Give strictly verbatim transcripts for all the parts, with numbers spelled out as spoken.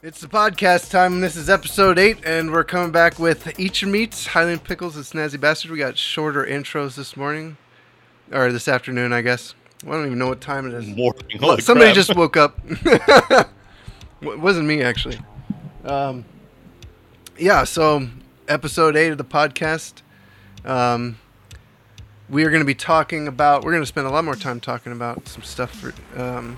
It's the podcast time. This is episode eight, and we're coming back with Eat Your Meats, Highland Pickles, and Snazzy Bastard. We got shorter intros this morning, or this afternoon, I guess. Well, I don't even know what time it is. Morning, somebody just woke up. It wasn't me, actually. Um, yeah, so episode eight of the podcast. Um, we are going to be talking about, we're going to spend a lot more time talking about some stuff for, um,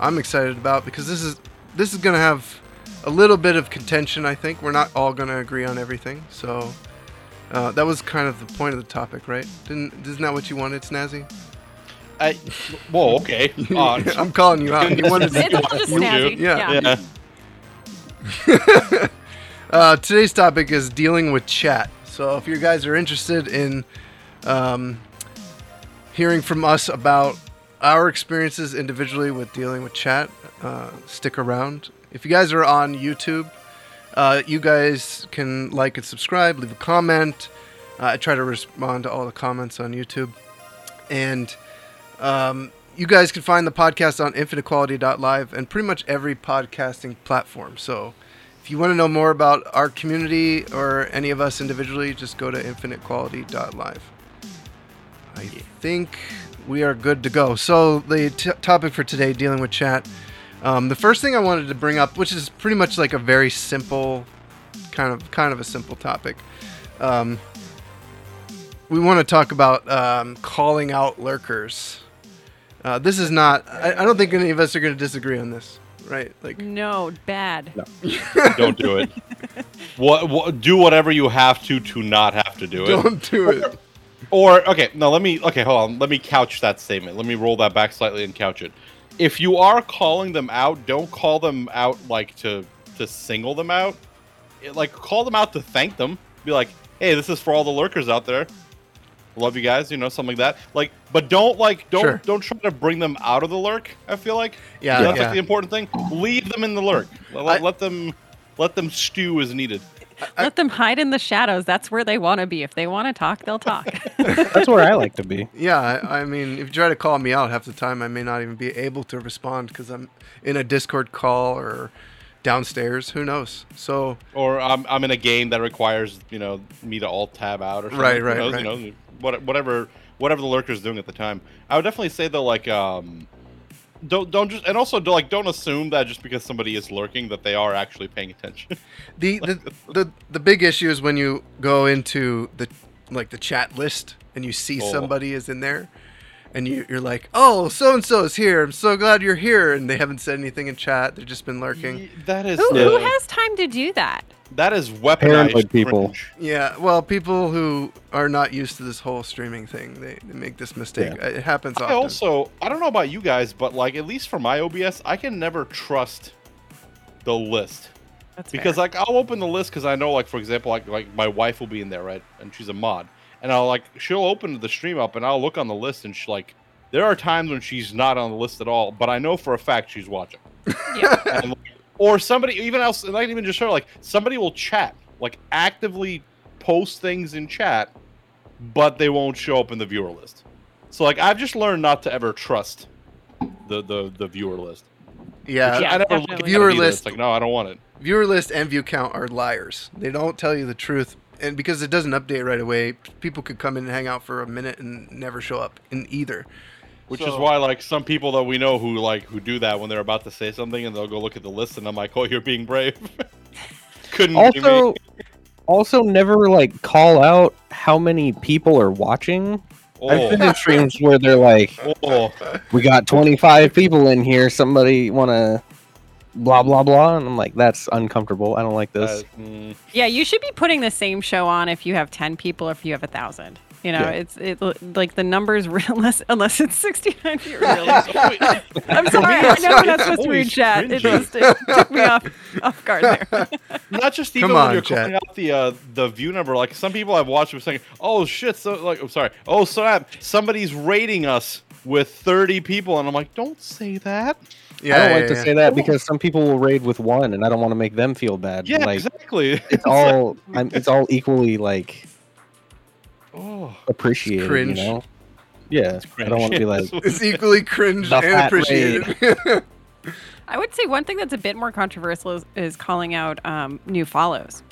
I'm excited about, because this is, This is going to have a little bit of contention, I think. We're not all going to agree on everything. So uh, that was kind of the point of the topic, right? Didn't, isn't that what you wanted, Snazzy? I, whoa, okay. Uh, I'm calling you out. You wanted to do. Yeah. yeah. yeah. uh, today's topic is dealing with chat. So if you guys are interested in um, hearing from us about our experiences individually with dealing with chat, Uh, stick around. If you guys are on YouTube, uh, you guys can like and subscribe, leave a comment. Uh, I try to respond to all the comments on YouTube. And um, you guys can find the podcast on Infinite Quality dot Live and pretty much every podcasting platform. So if you want to know more about our community or any of us individually, just go to Infinite Quality dot Live. I think we are good to go. So the t- topic for today, dealing with chat. Um, the first thing I wanted to bring up, which is pretty much like a very simple, kind of kind of a simple topic, um, we want to talk about um, calling out lurkers. Uh, this is not. I, I don't think any of us are going to disagree on this, right? Like, no, bad. No. Don't do it. What, what? Do whatever you have to to not have to do it. Don't do it. Or okay, no. Let me. Okay, hold on. Let me couch that statement. Let me roll that back slightly and couch it. If you are calling them out, don't call them out like to to single them out. It, like, call them out to thank them. Be like, hey, this is for all the lurkers out there. Love you guys, you know, something like that. Like, but don't like don't sure. don't try to bring them out of the lurk. I feel like yeah, that's yeah. like the important thing. Leave them in the lurk. Let, I, let them let them stew as needed. Let I, them hide in the shadows. That's where they want to be. If they want to talk, they'll talk. That's where I like to be. Yeah, I, I mean, if you try to call me out half the time, I may not even be able to respond because I'm in a Discord call or downstairs. Who knows? So, or I'm I'm in a game that requires you know me to alt tab out or something. Right, right, knows, right. You know, what, whatever whatever the lurker's doing at the time. I would definitely say though, like um, don't don't just and also like don't assume that just because somebody is lurking that they are actually paying attention. The the, the the big issue is when you go into the like the chat list and you see oh. somebody is in there, and you, you're like, oh, so and so is here. I'm so glad you're here, and they haven't said anything in chat. They've just been lurking. Y- that is who, the, who has time to do that? That is weaponized people. Fringe. Yeah, well, people who are not used to this whole streaming thing, they, they make this mistake. Yeah. It happens often. I also, I don't know about you guys, but like at least for my O B S, I can never trust the list. That's because fair. Like I'll open the list because I know, like for example, like like my wife will be in there, right? And she's a mod, and I'll like she'll open the stream up, and I'll look on the list, and she like there are times when she's not on the list at all, but I know for a fact she's watching. Yeah. And, like, or somebody, even else, not even just her, like, somebody will chat, like, actively post things in chat, but they won't show up in the viewer list. So, like, I've just learned not to ever trust the the, the viewer list. Yeah. yeah I never look at viewer list. It's like, no, I don't want it. Viewer list and view count are liars. They don't tell you the truth. And because it doesn't update right away, people could come in and hang out for a minute and never show up in either. Which so, is why, like, some people that we know who, like, who do that when they're about to say something, and they'll go look at the list, and I'm like, oh, you're being brave. Couldn't also, be me. Also, never, like, call out how many people are watching. Oh. I've been in streams where they're like, oh. we got twenty-five people in here, somebody want to blah, blah, blah, and I'm like, that's uncomfortable. I don't like this. Uh, mm. Yeah, you should be putting the same show on if you have ten people or if you have a thousand. You know, yeah. it's it like the numbers, unless, unless it's sixty-nine feet. Really. I'm sorry, I know we're not supposed to read chat. It just it took me off, off guard there. Not just even on, when you're chat. calling out the uh, the view number. Like some people I've watched were saying, "Oh shit!" So like, I'm sorry. Oh, so somebody's rating us with thirty people, and I'm like, "Don't say that." Yeah, I don't yeah, like yeah, to yeah. say that because some people will raid with one, and I don't want to make them feel bad. Yeah, like, exactly. It's all I'm, it's all equally like. Oh, appreciated, cringe. You know? Yeah, I don't want to be like... It's equally cringe and appreciated. I would say one thing that's a bit more controversial is, is calling out um, new follows.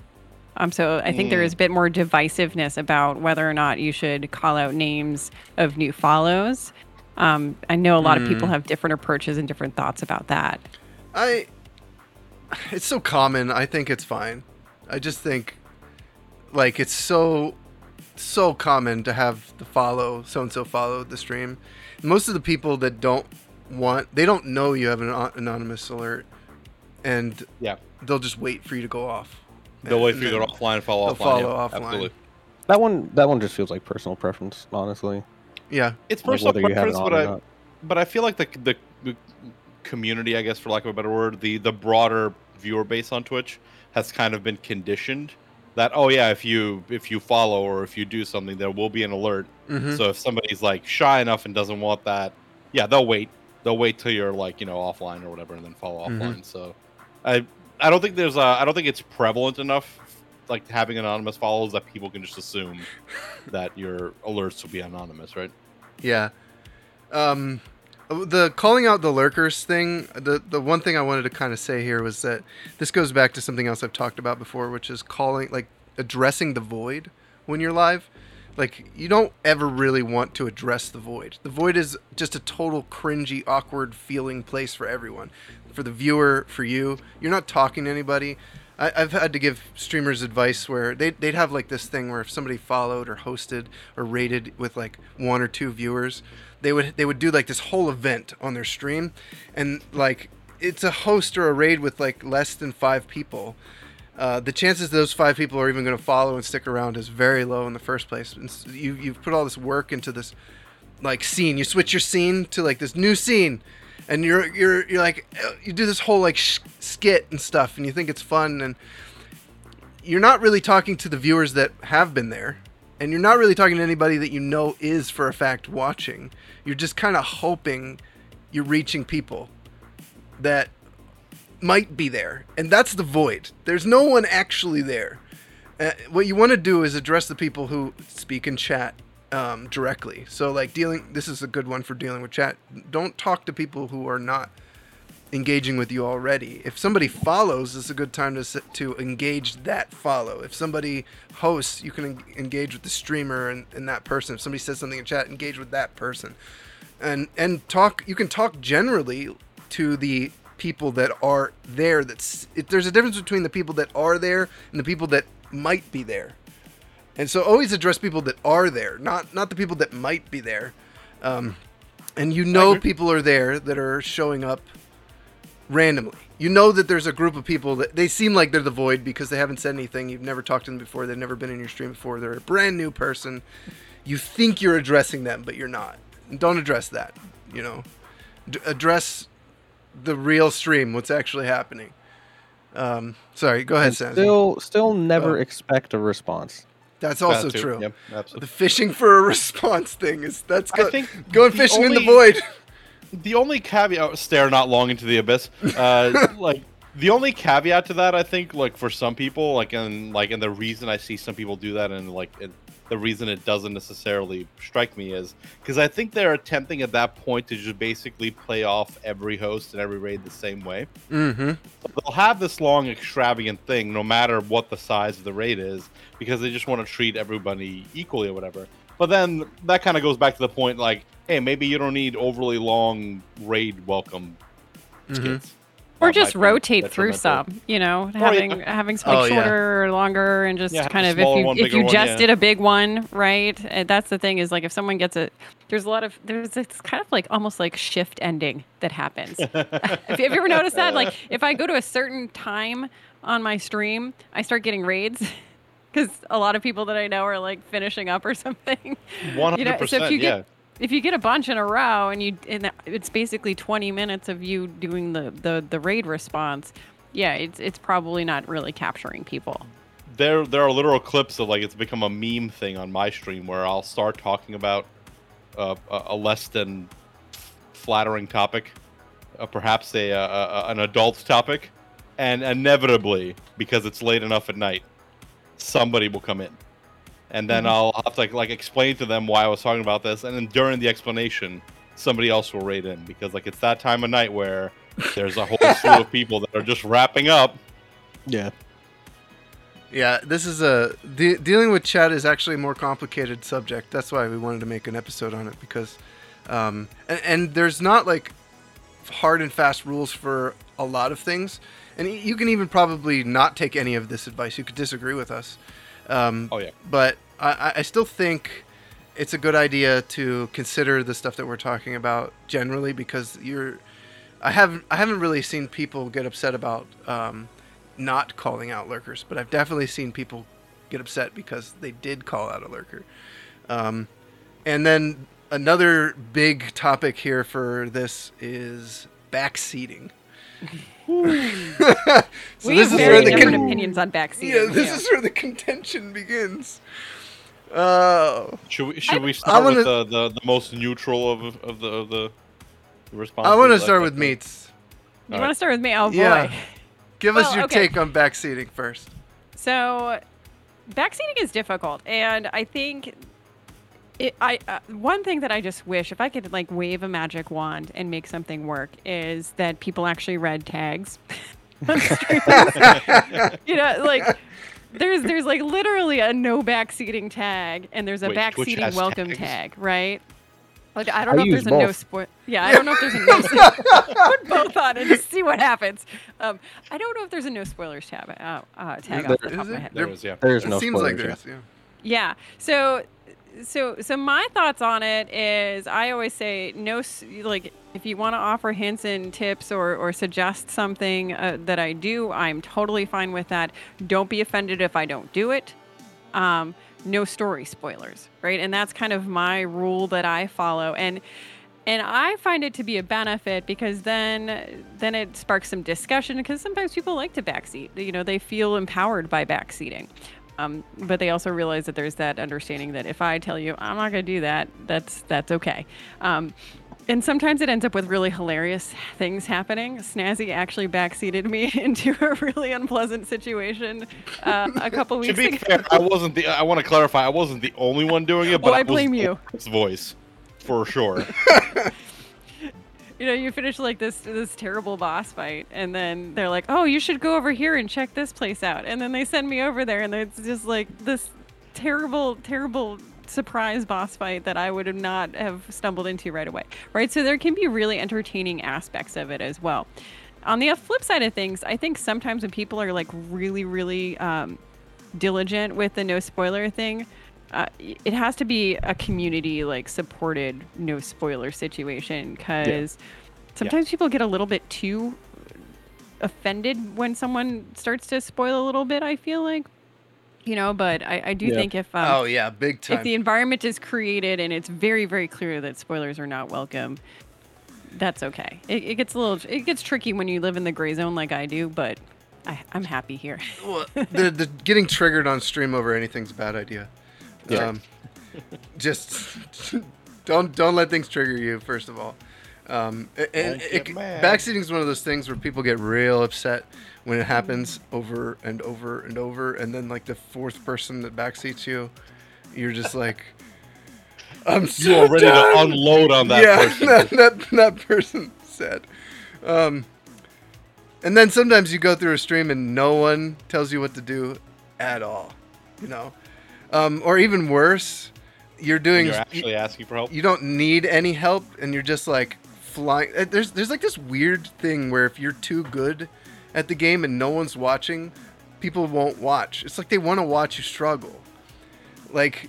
Um, so I think mm. there is a bit more divisiveness about whether or not you should call out names of new follows. Um, I know a lot mm. of people have different approaches and different thoughts about that. I, it's so common. I think it's fine. I just think, like, it's so, so common to have the follow, so-and-so follow the stream. Most of the people that don't want, they don't know you have an anonymous alert, and yeah, they'll just wait for you to go off. They'll wait for you to go offline, follow offline. Follow yeah, offline. Absolutely. That one, that one just feels like personal preference, honestly. Yeah, it's personal like preference, it but I, not. but I feel like the, the the community, I guess, for lack of a better word, the the broader viewer base on Twitch has kind of been conditioned that, oh yeah, if you if you follow or if you do something, there will be an alert. Mm-hmm. So if somebody's like shy enough and doesn't want that, yeah, they'll wait. They'll wait till you're like, you know, offline or whatever, and then follow mm-hmm. offline. So I I don't think there's a, I don't think it's prevalent enough, like having anonymous follows, that people can just assume that your alerts will be anonymous, right? Yeah. Um, the calling out the lurkers thing, the, the one thing I wanted to kind of say here was that this goes back to something else I've talked about before, which is calling, like, addressing the void when you're live. Like, you don't ever really want to address the void. The void is just a total cringy, awkward feeling place for everyone. For the viewer, for you. You're not talking to anybody. I've had to give streamers advice where they'd, they'd have like this thing where if somebody followed or hosted or rated with like one or two viewers, they would they would do like this whole event on their stream, and like it's a host or a raid with like less than five people. Uh, the chances those five people are even going to follow and stick around is very low in the first place. And you you've put all this work into this like scene. You switch your scene to like this new scene. And you're you're you're like you do this whole like sh- skit and stuff, and you think it's fun, and you're not really talking to the viewers that have been there, and you're not really talking to anybody that you know is for a fact watching. You're just kind of hoping you're reaching people that might be there, and that's the void. There's no one actually there. Uh, what you want to do is address the people who speak in chat. Um, directly. So like dealing, this is a good one for dealing with chat. Don't talk to people who are not engaging with you already. If somebody follows, it's a good time to to engage that follow. If somebody hosts, you can engage with the streamer and, and that person. If somebody says something in chat, engage with that person. And and talk, you can talk generally to the people that are there. That's, it, there's a difference between the people that are there and the people that might be there. And so always address people that are there, not not the people that might be there. Um, and you know people are there that are showing up randomly. You know that there's a group of people that they seem like they're the void because they haven't said anything. You've never talked to them before. They've never been in your stream before. They're a brand new person. You think you're addressing them, but you're not. Don't address that, you know. D- address the real stream, what's actually happening. Um, sorry, go ahead, Sam. Still, still never oh. expect a response. That's also that true. Yep, absolutely. The fishing for a response thing is that's go, I think going fishing only, in the void. The only caveat, stare not long into the abyss. Uh, like the only caveat to that, I think, like for some people, like and like and the reason I see some people do that, and like it, the reason it doesn't necessarily strike me is because I think they're attempting at that point to just basically play off every host and every raid the same way. Mm-hmm. So they'll have this long, extravagant thing, no matter what the size of the raid is, because they just want to treat everybody equally or whatever. But then that kind of goes back to the point, like, hey, maybe you don't need overly long raid welcome skits. Mm-hmm. Or just rotate through some, you know, oh, having yeah. having something oh, shorter yeah. or longer, and just yeah, kind of if you one, if you just one, yeah. did a big one, right? And that's the thing is like if someone gets a, there's a lot of there's it's kind of like almost like shift ending that happens. Have you ever noticed that? Like if I go to a certain time on my stream, I start getting raids. Because a lot of people that I know are like finishing up or something. One hundred percent. Yeah. If you get a bunch in a row and you, and it's basically twenty minutes of you doing the, the, the raid response, yeah, it's it's probably not really capturing people. There there are literal clips of like it's become a meme thing on my stream where I'll start talking about uh, a less than flattering topic, uh, perhaps a, a, a an adult topic, and inevitably because it's late enough at night, somebody will come in. And then I'll have to like, like explain to them why I was talking about this, and then during the explanation, somebody else will raid in because like it's that time of night where there's a whole slew of people that are just wrapping up. Yeah. Yeah, this is a... De- dealing with chat is actually a more complicated subject. That's why we wanted to make an episode on it, because... Um, and, and there's not, like, hard and fast rules for a lot of things. And you can even probably not take any of this advice. You could disagree with us. Um, oh, yeah. But I, I still think it's a good idea to consider the stuff that we're talking about generally, because you're... I haven't, I haven't really seen people get upset about... Um, not calling out lurkers, but I've definitely seen people get upset because they did call out a lurker. Um, and then another big topic here for this is backseating. so we this have is very where the different con- opinions on backseating. Yeah, this yeah. is where the contention begins. Uh, should we, should we start wanna, with the, the, the most neutral of, of the of the responses? I want to start with meats. You want to start with me? Oh, boy. Yeah. Give well, us your okay. take on backseating first. So, backseating is difficult, and I think it, I uh, one thing that I just wish, if I could like wave a magic wand and make something work, is that people actually read tags. You know, like there's there's like literally a no backseating tag, and there's a Wait, backseating welcome tags? tag, right? Like, I don't I know if there's both. a no spoil. Yeah, I don't know if there's a no spoilers. Put both on and just see what happens. Um, I don't know if there's a no spoilers tab. Uh, uh, tag there, off the top of my head. There is, yeah. There is no seems spoilers. Like there is, yeah. Yeah. So, so, so my thoughts on it is, I always say no. Like, if you want to offer hints and tips or or suggest something uh, that I do, I'm totally fine with that. Don't be offended if I don't do it. Um, no story spoilers, right? And that's kind of my rule that I follow. And and I find it to be a benefit, because then then it sparks some discussion, because sometimes people like to backseat. You know, they feel empowered by backseating. Um, but they also realize that there's that understanding that if I tell you, I'm not going to do that, that's that's okay. Um, and sometimes it ends up with really hilarious things happening. Snazzy actually backseated me into a really unpleasant situation uh, a couple weeks ago. To be ago. fair, I wasn't the, I want to clarify, I wasn't the only one doing it, but oh, I, I blame was you. The voice, for sure. You know, you finish like this this terrible boss fight, and then they're like, "Oh, you should go over here and check this place out." And then they send me over there, and it's just like this terrible, terrible surprise boss fight that I would not have stumbled into right away, right? So there can be really entertaining aspects of it as well. On the flip side of things, I think sometimes when people are like really, really um, diligent with the no spoiler thing, Uh, it has to be a community like supported no spoiler situation, because yeah. sometimes yeah. people get a little bit too offended when someone starts to spoil a little bit, I feel like, you know, but I, I do yeah. think if um, oh yeah big time if the environment is created and it's very, very clear that spoilers are not welcome, that's okay. It, it gets a little it gets tricky when you live in the gray zone like I do, but I, I'm happy here. Well, the, the getting triggered on stream over anything's a bad idea. Yeah. Um, just don't don't let things trigger you, first of all. Um, and it, backseating is one of those things where people get real upset when it happens over and over and over, and then like the fourth person that backseats you, you're just like, I'm so You're ready done. to unload on that yeah, person. Yeah, that, that, that person said. Um, and then sometimes you go through a stream and no one tells you what to do at all, you know? Um, or even worse, you're doing. You're actually asking for help. You don't need any help, and you're just like flying. There's there's like this weird thing where if you're too good at the game and no one's watching, people won't watch. It's like they want to watch you struggle. Like,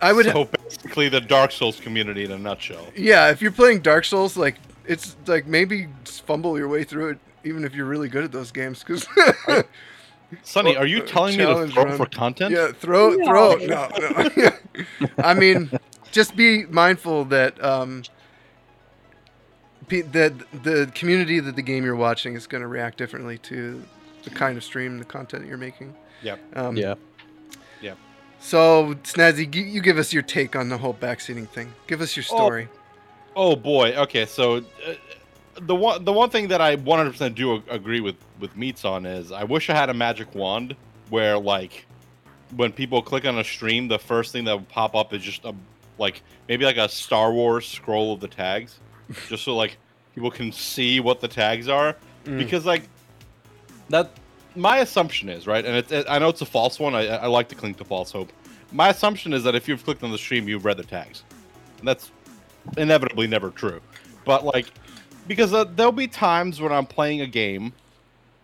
I would. So basically, the Dark Souls community in a nutshell. Yeah, if you're playing Dark Souls, like it's like maybe just fumble your way through it, even if you're really good at those games, because. Sonny, are you telling me to throw run. for content? Yeah, throw, no. throw. No, no. I mean, just be mindful that um, that the community that the game you're watching is going to react differently to the kind of stream, the content you're making. Yeah. Um, yeah. Yeah. So, Snazzy, you give us your take on the whole backseating thing. Give us your story. Oh, oh boy. Okay, so... Uh, The one, the one thing that I one hundred percent do agree with with Meats on is I wish I had a magic wand where, like, when people click on a stream, the first thing that would pop up is just a like maybe like a Star Wars scroll of the tags, just so like people can see what the tags are. Mm. Because, like, that my assumption is, right, and it, it, I know it's a false one. I, I like to cling to false hope. My assumption is that if you've clicked on the stream, you've read the tags. And that's inevitably never true. But, like, because uh, there'll be times when I'm playing a game,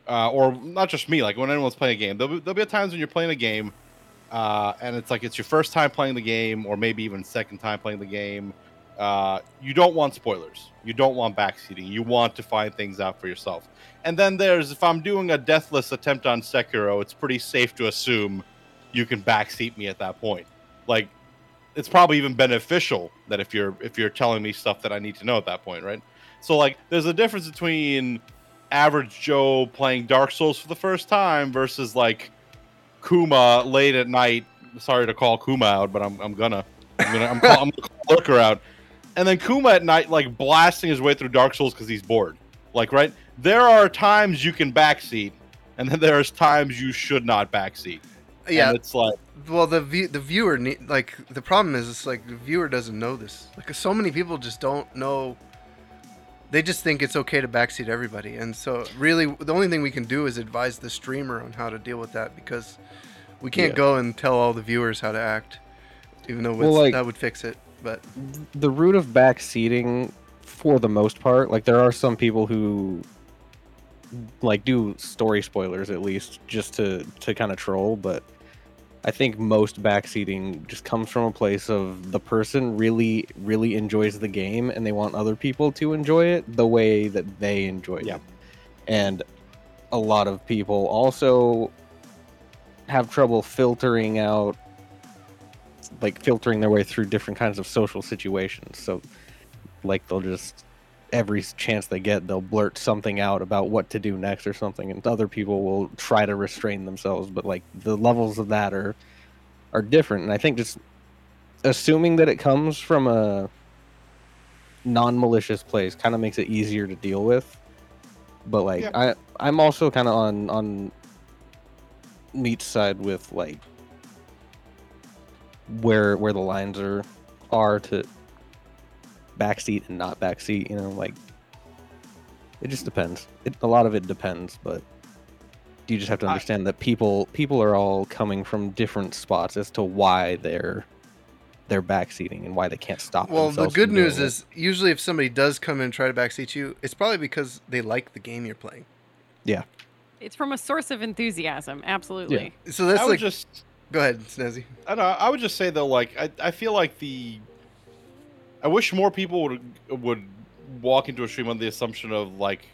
uh, or not just me, like, when anyone's playing a game, there'll be, there'll be times when you're playing a game, uh, and it's like it's your first time playing the game, or maybe even second time playing the game. Uh, you don't want spoilers. You don't want backseating. You want to find things out for yourself. And then there's, if I'm doing a deathless attempt on Sekiro, it's pretty safe to assume you can backseat me at that point. Like, it's probably even beneficial that if you're if you're telling me stuff that I need to know at that point, right? So, like, there's a difference between average Joe playing Dark Souls for the first time versus, like, Kuma late at night. Sorry to call Kuma out, but I'm I'm gonna I'm gonna I'm, call, I'm gonna call Lurker out. And then Kuma at night, like, blasting his way through Dark Souls because he's bored. Like, right? There are times you can backseat, and then there's times you should not backseat. Yeah. And it's like... Well, the view, the viewer, need, like, the problem is, it's like, the viewer doesn't know this. Like, so many people just don't know... They just think it's okay to backseat everybody. And so, really, the only thing we can do is advise the streamer on how to deal with that, because we can't yeah. go and tell all the viewers how to act, even though well, like... that would fix it. But the root of backseating, for the most part, like, there are some people who, like, do story spoilers at least just to, to kind of troll. But I think most backseating just comes from a place of the person really, really enjoys the game and they want other people to enjoy it the way that they enjoy yeah. it. And a lot of people also have trouble filtering out like filtering their way through different kinds of social situations. So, like, they'll just, every chance they get, they'll blurt something out about what to do next or something, and other people will try to restrain themselves. But, like, the levels of that are are different. And I think just assuming that it comes from a non-malicious place kind of makes it easier to deal with. But, like, yeah. I, I'm also kind of on, on Meat's side with, like, where where the lines are are to backseat and not backseat, you know, like, it just depends. It, a lot of it depends, but you just have to understand I, that people people are all coming from different spots as to why they're they're backseating and why they can't stop well, themselves. Well, the good news it. is usually if somebody does come in and try to backseat you, it's probably because they like the game you're playing. Yeah. It's from a source of enthusiasm, absolutely. Yeah. So that's I like just Go ahead, Snazzy. I don't know, I would just say, though, like, I, I feel like the... I wish more people would would walk into a stream on the assumption of, like,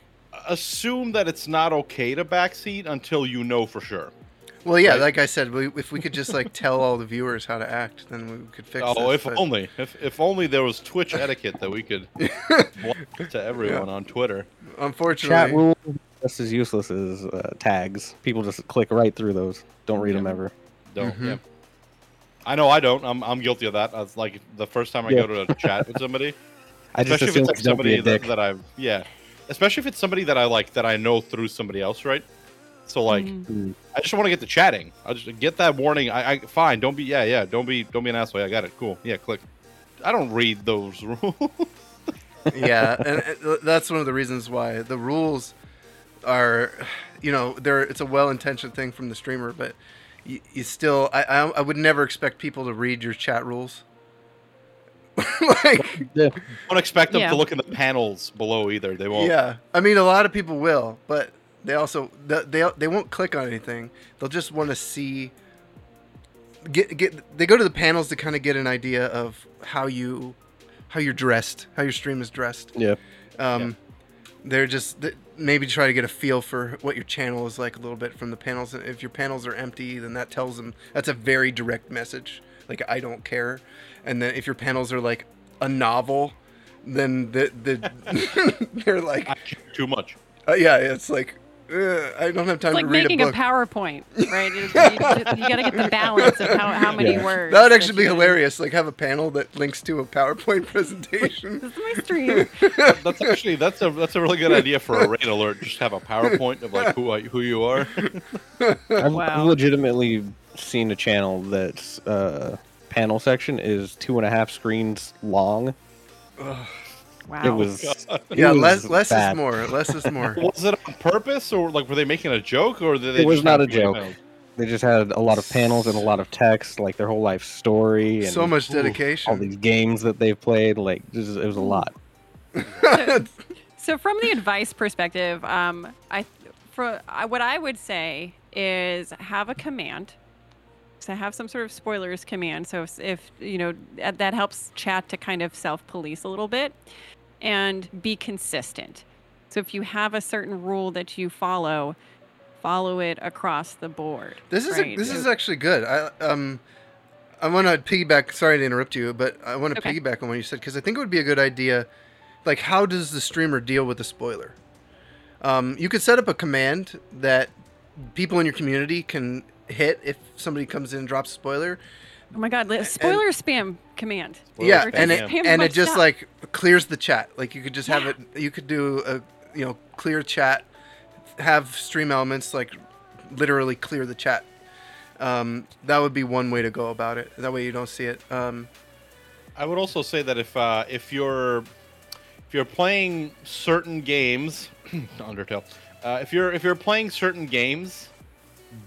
assume that it's not okay to backseat until you know for sure. Well, yeah, like, like I said, we, if we could just, like, tell all the viewers how to act, then we could fix it. Oh, this, if but... only. If if only there was Twitch etiquette that we could block to everyone yeah. on Twitter. Unfortunately. Chat rules just as useless as uh, tags. People just click right through those. Don't read yeah. them ever. Don't. Mm-hmm. Yeah. I know I don't. I'm I'm guilty of that. It's like the first time I yeah. go to a chat with somebody, I especially just if it's like somebody that, that I've yeah, especially if it's somebody that I like that I know through somebody else, right? So like, mm-hmm. I just want to get to chatting. I just get that warning. I, I fine. Don't be yeah yeah. Don't be don't be an asshole. Yeah, I got it. Cool. Yeah, click. I don't read those rules. yeah, and that's one of the reasons why the rules are, you know, they're it's a well-intentioned thing from the streamer, but. You, you still, I, I I would never expect people to read your chat rules. like, yeah. Don't expect them yeah. to look in the panels below either. They won't. Yeah, I mean, a lot of people will, but they also they they, they won't click on anything. They'll just want to see. Get get they go to the panels to kind of get an idea of how you how you're dressed, how your stream is dressed. Yeah. Um, yeah. they're just. They, Maybe try to get a feel for what your channel is like a little bit from the panels. If your panels are empty, then that tells them that's a very direct message. Like, I don't care. And then if your panels are like a novel, then the, the they're like I care too much. Uh, yeah, it's like uh, I don't have time it's to like read a book. Like making a PowerPoint, right? It's, you, you gotta get the balance of how, how many yeah. words. That would actually that be hilarious. Can... Like have a panel that links to a PowerPoint presentation. This is my stream. That's actually that's a that's a really good idea for a raid alert. Just have a PowerPoint of like who I, who you are. I've wow. legitimately seen a channel that's uh, panel section is two and a half screens long. Ugh. Wow. It was it yeah. Was less less bad. is more. Less is more. Was it on purpose, or like were they making a joke, or did they? It was not a joke. Out? They just had a lot of panels and a lot of text, like their whole life story. And so much dedication. All these games that they've played, like this is, it was a lot. so, so from the advice perspective, um, I, for I, what I would say is have a command. So have some sort of spoilers command. So if, if you know that helps chat to kind of self-police a little bit, and be consistent. So if you have a certain rule that you follow, follow it across the board. This is right? a, this is actually good. I um, I want to piggyback. Sorry to interrupt you, but I want to okay. piggyback on what you said because I think it would be a good idea. Like, how does the streamer deal with the spoiler? Um, you could set up a command that people in your community can hit if somebody comes in and drops a spoiler. Oh my god, spoiler and, spam command. Spoiler yeah, spam. and it spam and it just stuff. like clears the chat. Like you could just have yeah. it you could do a you know, clear chat, have stream elements like literally clear the chat. Um, that would be one way to go about it. That way you don't see it. Um, I would also say that if uh, if you're if you're playing certain games Undertale. Uh, if you're if you're playing certain games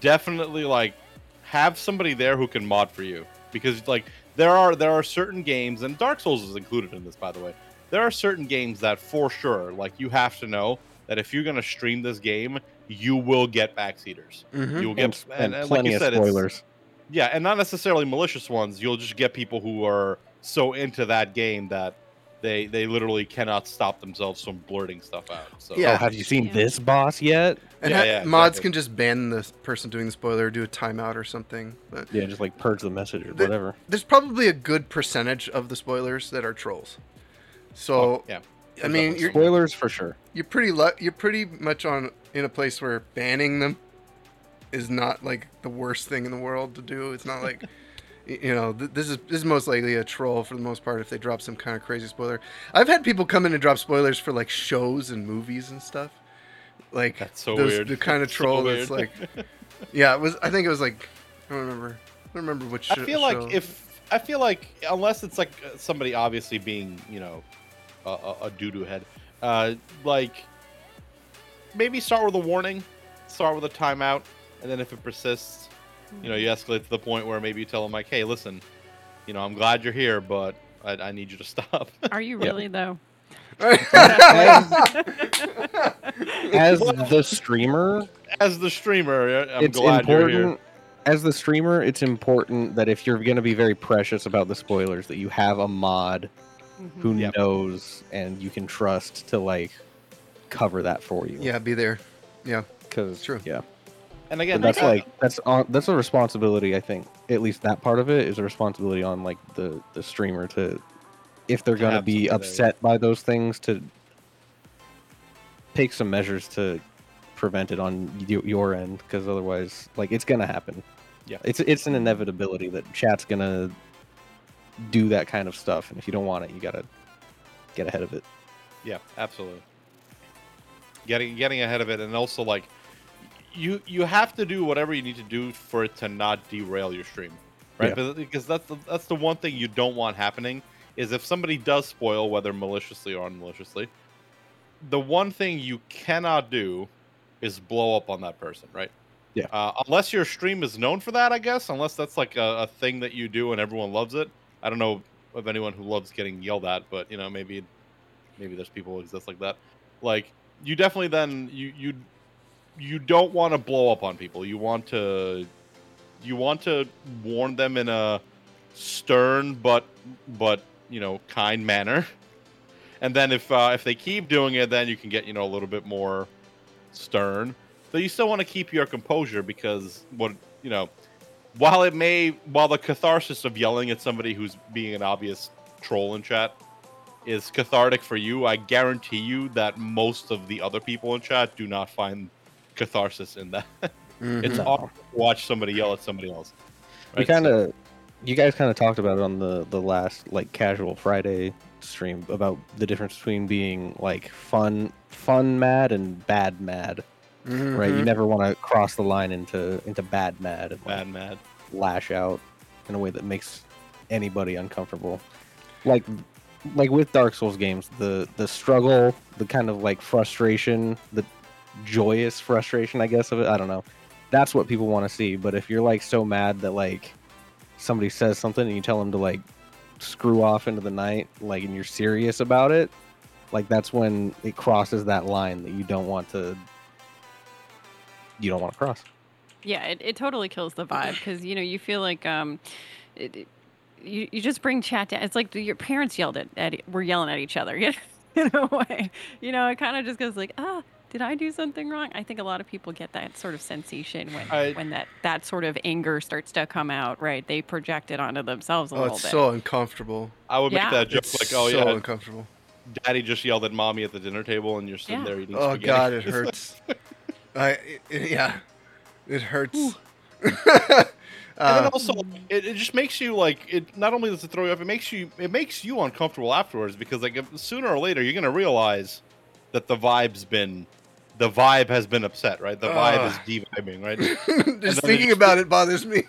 definitely like have somebody there who can mod for you, because like there are there are certain games, and Dark Souls is included in this, by the way. There are certain games that for sure like you have to know that if you're going to stream this game you will get backseaters. Mm-hmm. You will get and, and, and, and plenty like you said, of spoilers. Yeah, and not necessarily malicious ones. You'll just get people who are so into that game that They they literally cannot stop themselves from blurting stuff out. So. Yeah. Oh, have you seen yeah. this boss yet? And yeah, ha- yeah, mods exactly. can just ban the person doing the spoiler, or do a timeout or something. But yeah, just like purge the message or the, whatever. There's probably a good percentage of the spoilers that are trolls. So oh, yeah, I mean, you're, spoilers for sure. You're pretty lu- You're pretty much on in a place where banning them is not like the worst thing in the world to do. It's not like. You know, th- this is this is most likely a troll for the most part if they drop some kind of crazy spoiler. I've had people come in and drop spoilers for like shows and movies and stuff. Like that's so those, weird. The kind of troll so that's like, yeah, it was. I think it was like I don't remember. I don't remember which. I feel show. like if I feel like unless it's like somebody obviously being you know a, a doo doo head, uh, like maybe start with a warning, start with a timeout, and then if it persists. You know, you escalate to the point where maybe you tell them, like, hey, listen, you know, I'm glad you're here, but I, I need you to stop. Are you really, though? As the streamer? As the streamer, I'm it's glad important, you're here. As the streamer, it's important that if you're going to be very precious about the spoilers, that you have a mod mm-hmm. who yep. knows and you can trust to, like, cover that for you. Yeah, be there. Yeah. Because, true. Yeah. And again, but that's like that's on, that's a responsibility. I think at least that part of it is a responsibility on like the, the streamer to, if they're gonna be upset by those things, to take some measures to prevent it on y- your end, because otherwise, like it's gonna happen. Yeah, it's it's an inevitability that chat's gonna do that kind of stuff, and if you don't want it, you gotta get ahead of it. Yeah, absolutely. Getting getting ahead of it, and also like. You you have to do whatever you need to do for it to not derail your stream, right? Yeah. Because that's the, that's the one thing you don't want happening is if somebody does spoil, whether maliciously or unmaliciously, the one thing you cannot do is blow up on that person, right? Yeah. Uh, unless your stream is known for that, I guess. Unless that's like a, a thing that you do and everyone loves it. I don't know of anyone who loves getting yelled at, but you know maybe maybe there's people who exist like that. Like you definitely then you you. You don't want to blow up on people. You want to, you want to warn them in a stern but but you know kind manner. And then if uh, if they keep doing it, then you can get you know a little bit more stern. But you still want to keep your composure because what you know, while it may while the catharsis of yelling at somebody who's being an obvious troll in chat is cathartic for you, I guarantee you that most of the other people in chat do not find catharsis in that. Mm-hmm. It's awful to watch somebody yell at somebody else. Right? We kind of, so, you guys kind of talked about it on the the last like casual Friday stream about the difference between being like fun, fun mad and bad mad, mm-hmm. right? You never want to cross the line into into bad mad and bad like, mad lash out in a way that makes anybody uncomfortable. Like like with Dark Souls games, the the struggle, the kind of like frustration, the joyous frustration, I guess, of it. I don't know. That's what people want to see. But if you're like so mad that like somebody says something and you tell them to like screw off into the night, like, and you're serious about it, like that's when it crosses that line that you don't want to. You don't want to cross. Yeah, it, it totally kills the vibe because, you know, you feel like um, it, it, you you just bring chat down. It's like your parents yelled at, at were yelling at each other in a way. You know, it kind of just goes like, ah, did I do something wrong? I think a lot of people get that sort of sensation when I, when that, that sort of anger starts to come out, right? They project it onto themselves a oh, little bit. Oh, it's so uncomfortable. I would yeah. make that joke it's like, oh, so yeah. so uncomfortable. Daddy just yelled at mommy at the dinner table and you're sitting yeah. there eating oh, spaghetti. Oh, God, it hurts. I, it, it, yeah. It hurts. uh, and then also, it, it just makes you like it. Not only does it throw you off, it makes you it makes you uncomfortable afterwards because like if, sooner or later you're gonna realize that the vibe's been the vibe has been upset, right? The vibe uh, is devibing, right? Just thinking just, about it bothers me.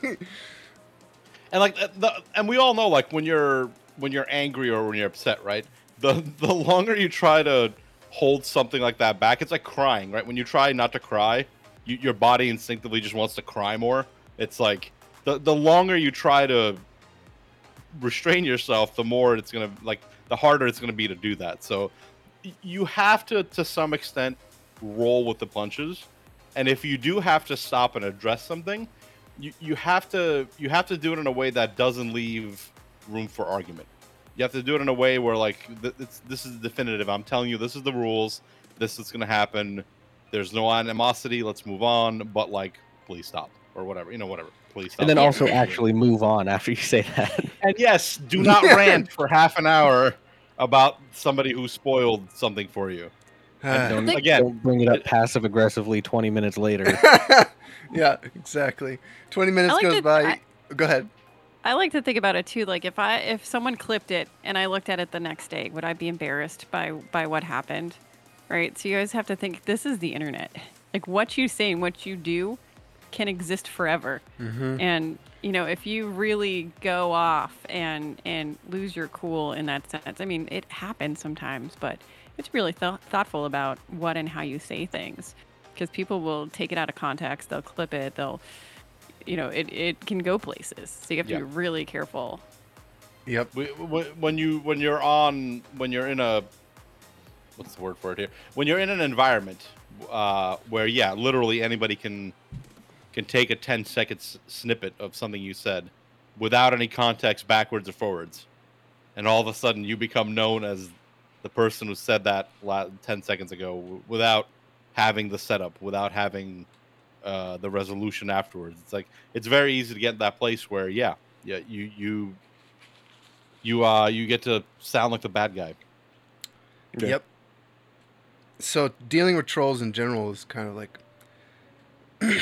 And like the, and we all know like when you're when you're angry or when you're upset, right? The the longer you try to hold something like that back, it's like crying, right? When you try not to cry. You, your body instinctively just wants to cry more. It's like the the longer you try to restrain yourself, the more it's gonna like the harder it's gonna be to do that. So you have to to some extent roll with the punches. And if you do have to stop and address something, you, you have to you have to do it in a way that doesn't leave room for argument. You have to do it in a way where like th- it's, this is definitive. I'm telling you, this is the rules. This is gonna happen. There's no animosity. Let's move on. But like, please stop or whatever. You know, whatever. Please stop. And then also actually move on after you say that. And yes, do not rant for half an hour about somebody who spoiled something for you. And don't, think, again, don't bring it up passive aggressively twenty minutes later. Yeah, exactly. twenty minutes like goes to, by. I, Go ahead. I like to think about it too. Like if I if someone clipped it and I looked at it the next day, would I be embarrassed by by what happened? Right, so you guys have to think, this is the internet. Like, what you say and what you do can exist forever. Mm-hmm. And, you know, if you really go off and and lose your cool in that sense, I mean, it happens sometimes, but it's really th- thoughtful about what and how you say things. Because people will take it out of context, they'll clip it, they'll, you know, it, it can go places. So you have to yeah. be really careful. Yep. When, you, when you're on, when you're in a... What's the word for it here? When you're in an environment uh, where, yeah, literally anybody can can take a ten second s- snippet of something you said without any context backwards or forwards, and all of a sudden you become known as the person who said that la- ten seconds ago w- without having the setup, without having uh, the resolution afterwards. It's like it's very easy to get in that place where, yeah, yeah, you you you uh you get to sound like the bad guy. Okay. Yep. So dealing with trolls in general is kind of like, I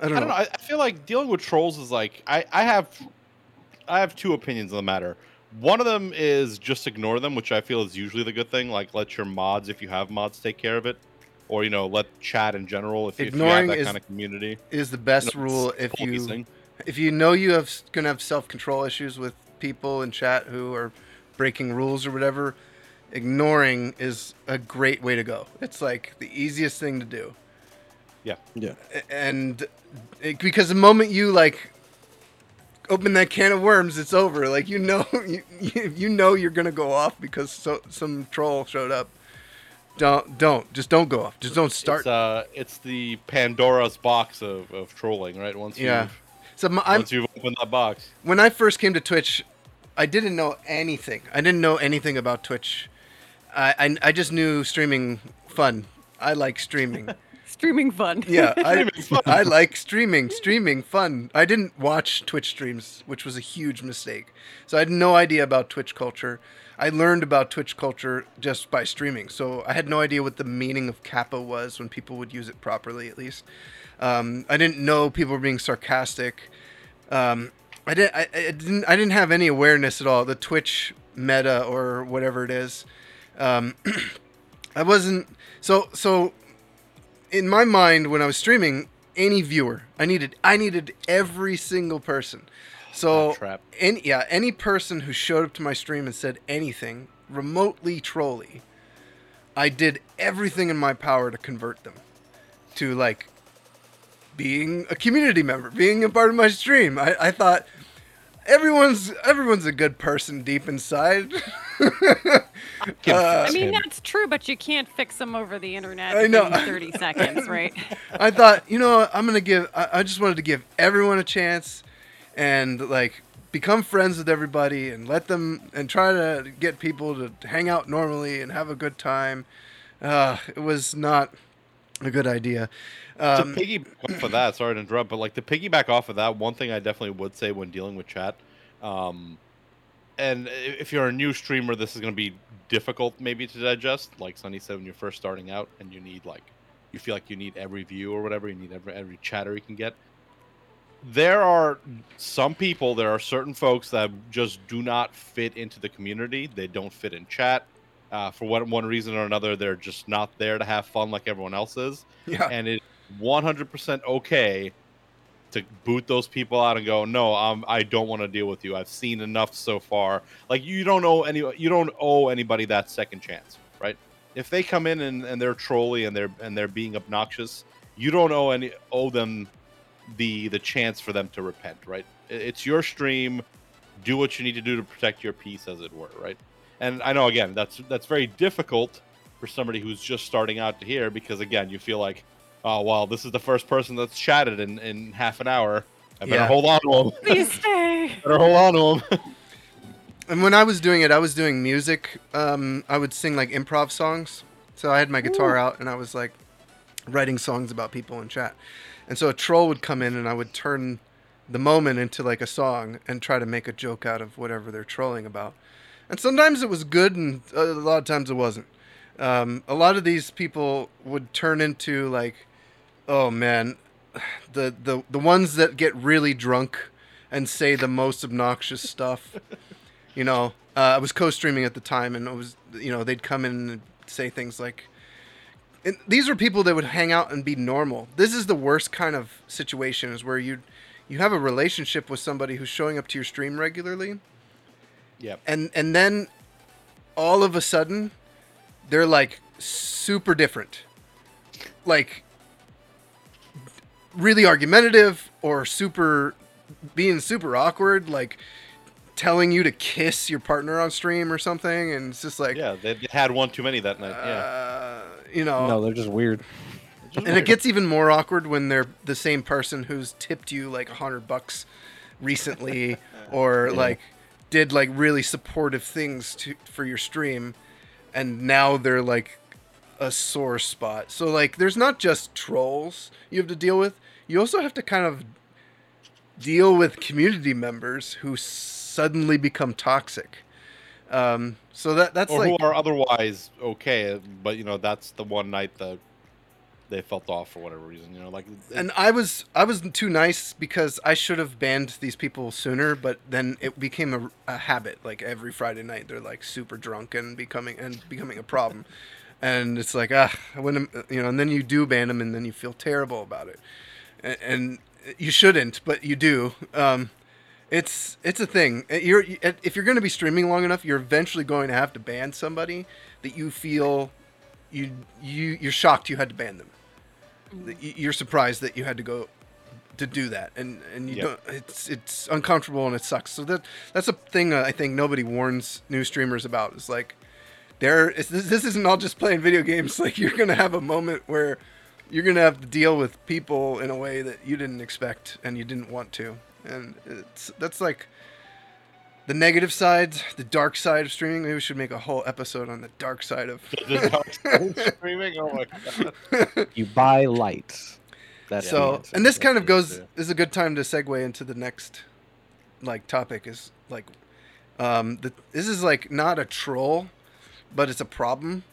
don't know. I don't know. I feel like dealing with trolls is like, I, I have, I have two opinions on the matter. One of them is just ignore them, which I feel is usually the good thing. Like let your mods, if you have mods, take care of it, or, you know, let chat in general, if, ignoring if you have that is, kind of community is the best you know, rule. If you, if you know, you have going to have self-control issues with people in chat who are breaking rules or whatever, ignoring is a great way to go. It's like the easiest thing to do. Yeah. Yeah. And it, because the moment you like open that can of worms, it's over. Like, you know, you, you know, you're going to go off because so, some troll showed up. Don't, don't, just don't go off. Just don't start. It's, uh, it's the Pandora's box of, of trolling, right? Once yeah. You've, so my, once I'm, you've opened that box. When I first came to Twitch, I didn't know anything. I didn't know anything about Twitch. I, I, I just knew streaming fun. I like streaming. Streaming fun. Yeah, I, fun. I like streaming. Streaming fun. I didn't watch Twitch streams, which was a huge mistake. So I had no idea about Twitch culture. I learned about Twitch culture just by streaming. So I had no idea what the meaning of kappa was when people would use it properly, at least. Um, I didn't know people were being sarcastic. Um, I didn't. I, I didn't. I didn't have any awareness at all. The Twitch meta or whatever it is. Um, I wasn't so so in my mind when I was streaming any viewer I needed I needed every single person. So, any, yeah, any person who showed up to my stream and said anything remotely trolly, I did everything in my power to convert them to, like, being a community member, being a part of my stream. I, I thought, everyone's everyone's a good person deep inside. I, uh, I mean, that's true, but you can't fix them over the internet in thirty seconds, right? I thought, you know, I'm going to give, I, I just wanted to give everyone a chance. And, like, become friends with everybody and let them, and try to get people to hang out normally and have a good time. Uh, it was not a good idea. Um, to piggyback off of that, sorry to interrupt, but, like, to piggyback off of that, one thing I definitely would say when dealing with chat, um, and if you're a new streamer, this is going to be difficult maybe to digest. Like Sunny said, when you're first starting out and you need, like, you feel like you need every view or whatever, you need every, every chatter you can get. There are some people, there are certain folks that just do not fit into the community. They don't fit in chat. Uh, for one, one reason or another, they're just not there to have fun like everyone else is. Yeah. And it's one hundred percent okay to boot those people out and go, no, I'm, I don't want to deal with you. I've seen enough so far. Like, you don't owe any, you don't owe anybody that second chance, right? If they come in and, and they're trolly and they're and they're being obnoxious, you don't owe any owe them the the chance for them to repent, right? It's your stream. Do what you need to do to protect your peace, as it were, right? And I know, again, that's that's very difficult for somebody who's just starting out to hear, because, again, you feel like, oh, well, this is the first person that's chatted in, in half an hour. I better yeah. hold on to him. Please stay. better hold on to him. And when I was doing it, I was doing music. Um, I would sing, like, improv songs. So I had my guitar Ooh. out, and I was, like, writing songs about people in chat. And so a troll would come in, and I would turn the moment into, like, a song and try to make a joke out of whatever they're trolling about. And sometimes it was good, and a lot of times it wasn't. Um, a lot of these people would turn into, like, oh, man, the, the, the ones that get really drunk and say the most obnoxious stuff. You know, uh, I was co-streaming at the time, and it was, you know, they'd come in and say things like, and these are people that would hang out and be normal. This is the worst kind of situation, is where you you have a relationship with somebody who's showing up to your stream regularly. Yeah. And and then all of a sudden they're, like, super different. Like, really argumentative, or super being super awkward, like telling you to kiss your partner on stream or something, and it's just like, yeah, they had one too many that night. Yeah. Uh, You know, no, they're just weird. They're just and weird. It gets even more awkward when they're the same person who's tipped you, like, a hundred bucks recently, or yeah. like did, like, really supportive things to for your stream, and now they're, like, a sore spot. So, like, there's not just trolls you have to deal with. You also have to kind of deal with community members who suddenly become toxic. Um, so that that's or like, who are otherwise okay, but, you know, that's the one night that they felt off for whatever reason, you know, like. And I was I was too nice, because I should have banned these people sooner, but then it became a, a habit. Like, every Friday night, they're, like, super drunk and becoming and becoming a problem, and it's like, ah, I wouldn't, you know. And then you do ban them, and then you feel terrible about it, and, and you shouldn't, but you do. Um, It's it's a thing. You're if you're going to be streaming long enough, you're eventually going to have to ban somebody that you feel you you you're shocked you had to ban them. You're surprised that you had to go to do that, and and you yep. don't, it's it's uncomfortable and it sucks. So that that's a thing I think nobody warns new streamers about. It's like there is this, this isn't all just playing video games. Like, you're going to have a moment where you're going to have to deal with people in a way that you didn't expect and you didn't want to. And it's, that's, like, the negative side, the dark side of streaming. Maybe we should make a whole episode on the dark side of, the dark side of streaming. Oh my god! You buy lights. That's so, and this kind of goes is a good time to segue into the next, like, topic. Is like, um, the, this is, like, not a troll, but it's a problem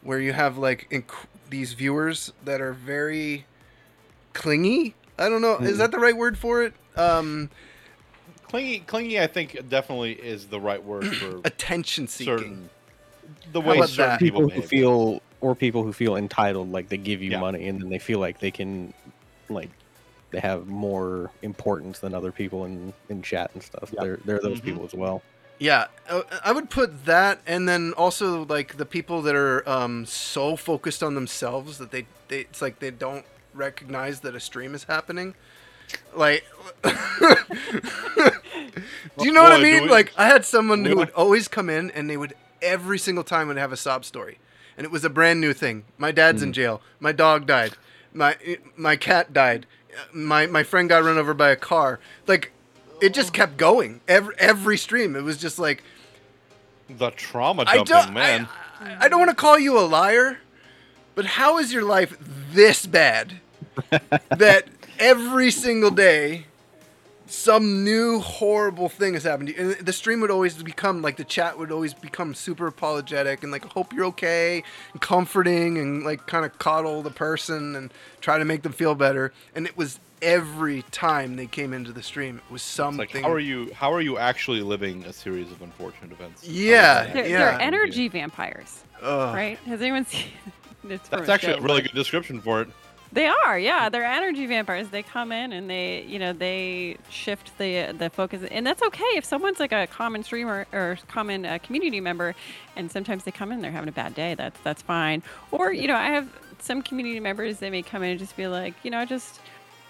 where you have, like, inc- these viewers that are very clingy. I don't know. Mm. Is that the right word for it? Um, clingy, clingy. I think definitely is the right word for attention-seeking. Certain, the way certain people, people who feel, or people who feel entitled, like they give you yeah. money and then they feel like they can, like, they have more importance than other people in, in chat and stuff. Yep. They're, they're those mm-hmm. people as well. Yeah, I would put that, and then also like the people that are um, so focused on themselves that they, they it's like they don't recognize that a stream is happening. Like, do you know well, what I mean? We, like, I had someone who would always come in, and they would every single time would have a sob story, and it was a brand new thing. My dad's mm. in jail. My dog died. My my cat died. My my friend got run over by a car. Like, it just kept going. Every every stream, it was just like the trauma dumping, man. I, I don't want to call you a liar, but how is your life this bad that every single day some new horrible thing has happened to you? And the stream would always become, like, the chat would always become super apologetic and, like, hope you're okay, and comforting, and, like, kind of coddle the person and try to make them feel better. And it was every time they came into the stream, it was something. It's like, how are you, how are you actually living a series of unfortunate events? Yeah. They're, yeah. they're energy vampires, Ugh. right? Has anyone seen it's That's actually a really good description for it. They are, yeah. They're energy vampires. They come in and they, you know, they shift the the focus, and that's okay if someone's like a common streamer or common uh, community member, and sometimes they come in and they're having a bad day. That's that's fine. Or, you know, I have some community members. They may come in and just be like, you know, I just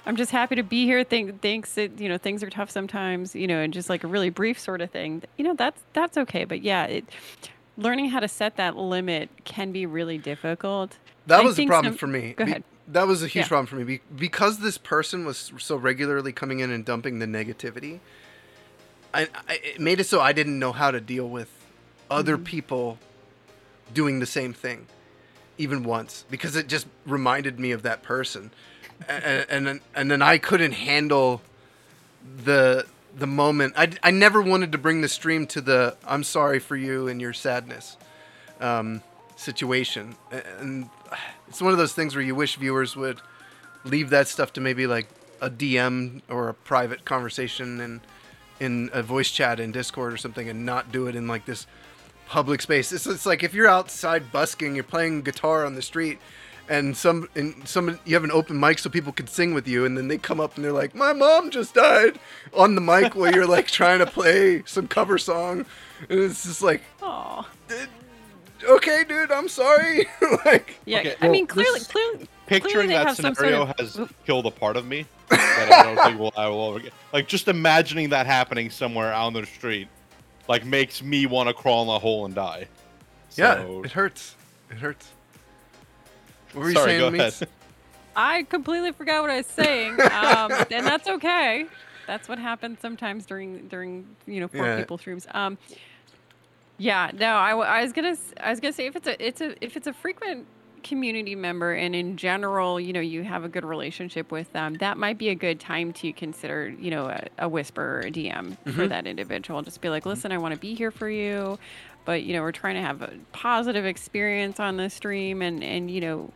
I'm just happy to be here. Think thinks that, you know, things are tough sometimes, you know, and just like a really brief sort of thing. You know, that's that's okay. But yeah, it, learning how to set that limit can be really difficult. That was a problem some, for me. Go ahead. That was a huge yeah. problem for me because this person was so regularly coming in and dumping the negativity. I, I it made it so I didn't know how to deal with other mm-hmm. people doing the same thing, even once, because it just reminded me of that person, and and then, and then I couldn't handle the the moment. I, I never wanted to bring the stream to the I'm sorry for you and your sadness um, situation, and it's one of those things where you wish viewers would leave that stuff to maybe like a D M or a private conversation in, in a voice chat in Discord or something, and not do it in like this public space. It's, it's like if you're outside busking, you're playing guitar on the street, and some and some you have an open mic so people can sing with you, and then they come up and they're like, "My mom just died" on the mic while you're like trying to play some cover song, and it's just like, oh. Okay, dude, I'm sorry. like, yeah, okay, I well, mean, clearly, clearly, picturing clearly that scenario sort of... has killed a part of me that I don't think will I will ever get. Like, just imagining that happening somewhere on the street, like, makes me want to crawl in a hole and die. So... Yeah, it hurts. It hurts. What were sorry, you saying? Go ahead. Meets? I completely forgot what I was saying, um, and that's okay. That's what happens sometimes during during you know four yeah. people streams. Um, Yeah, no, I, I was gonna I was gonna say if it's a it's a if it's a frequent community member and in general, you know, you have a good relationship with them, that might be a good time to consider, you know, a, a whisper or a D M mm-hmm. for that individual. Just be like, listen, I want to be here for you, but you know, we're trying to have a positive experience on the stream, and and you know,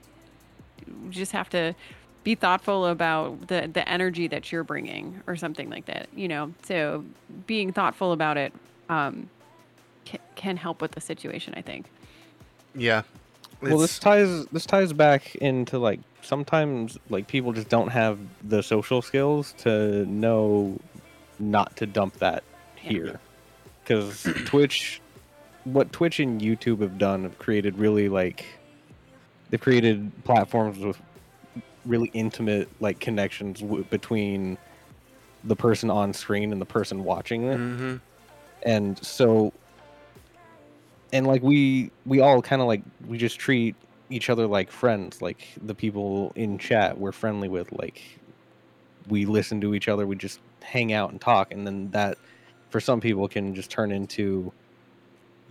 you just have to be thoughtful about the the energy that you're bringing or something like that. You know, so being thoughtful about it. Um, can help with the situation, I think. Yeah. It's... Well, this ties this ties back into, like, sometimes, like, people just don't have the social skills to know not to dump that yeah. here. Because Twitch, what Twitch and YouTube have done, have created really, like, they've created platforms with really intimate, like, connections w- between the person on screen and the person watching it. Mm-hmm. And so... And, like, we we all kind of, like, we just treat each other like friends. Like, the people in chat we're friendly with, like, we listen to each other. We just hang out and talk. And then that, for some people, can just turn into,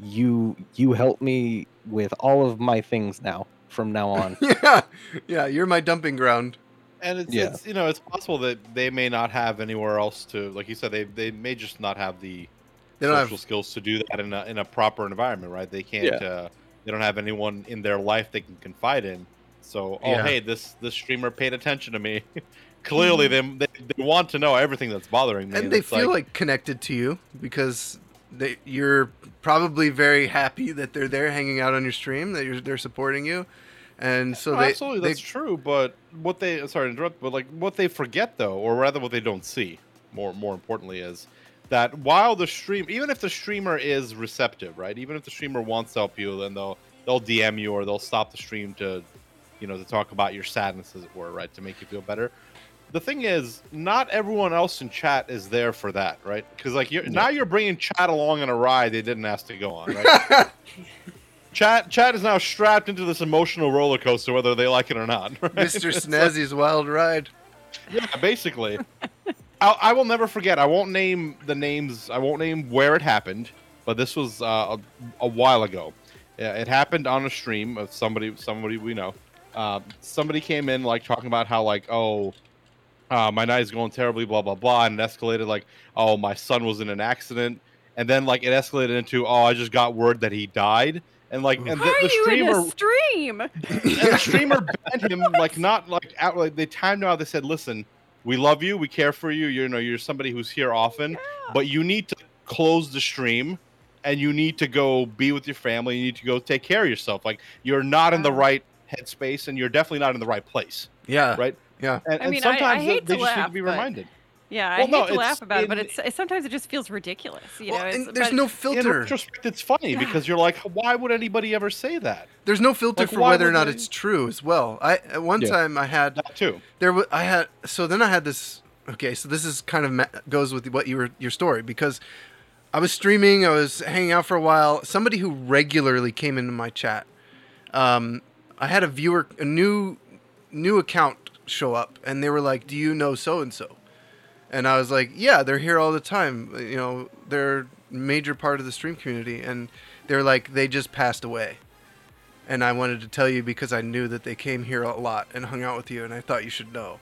you you help me with all of my things now, from now on. yeah, yeah, you're my dumping ground. And, it's, yeah. it's you know, it's possible that they may not have anywhere else to, like you said, they they may just not have the... They don't social have... skills to do that in a in a proper environment, right? They can't. Yeah. Uh, they don't have anyone in their life they can confide in. So, oh, yeah. hey, this this streamer paid attention to me. Clearly, mm-hmm. they, they they want to know everything that's bothering me, and, and they feel like... like connected to you because they, you're probably very happy that they're there, hanging out on your stream, that you're they're supporting you, And so no, they absolutely they, that's true. But what they sorry to interrupt, but like what they forget though, or rather what they don't see, more more importantly, is that while the stream, even if the streamer is receptive, right? Even if the streamer wants to help you, then they'll they'll D M you or they'll stop the stream to, you know, to talk about your sadness, as it were, right, to make you feel better. The thing is, not everyone else in chat is there for that, right? Because like you're, yeah. now you're bringing chat along on a ride they didn't ask to go on, right? Chat, chat is now strapped into this emotional roller coaster, whether they like it or not. Right? Mister Snazzy's like, wild ride. Yeah, basically. I, I will never forget. I won't name the names. I won't name where it happened, but this was uh, a, a while ago. Yeah, it happened on a stream of somebody, somebody we know. Uh, somebody came in like talking about how like, oh, uh, my night is going terribly, blah blah blah, and it escalated like, oh, my son was in an accident, and then like it escalated into, oh, I just got word that he died. And like, and the, the streamer, stream? and the streamer banned him. Like, not like out. Like they timed out. They said, "Listen, we love you. We care for you. You know, you're somebody who's here often, yeah. but you need to close the stream, and you need to go be with your family. You need to go take care of yourself. Like, you're not yeah. in the right headspace, and you're definitely not in the right place. Yeah, right. Yeah. And, I mean, and sometimes I, I hate they, to they laugh, just need to be but... reminded." Yeah, I well, hate no, to laugh about in, it, but it's, it's sometimes it just feels ridiculous. You well, know, it's, and there's no filter. In it's funny yeah. because you're like, why would anybody ever say that? There's no filter like, for whether or not they... it's true as well. I at one yeah. time I had that too. There w- I had so then I had this. Okay, so this is kind of ma- goes with what you were your story because I was streaming, I was hanging out for a while. Somebody who regularly came into my chat, um, I had a viewer, a new new account show up, and they were like, "Do you know so and so?" And I was like, yeah, they're here all the time. You know, they're a major part of the stream community. And they're like, they just passed away. And I wanted to tell you because I knew that they came here a lot and hung out with you. And I thought you should know.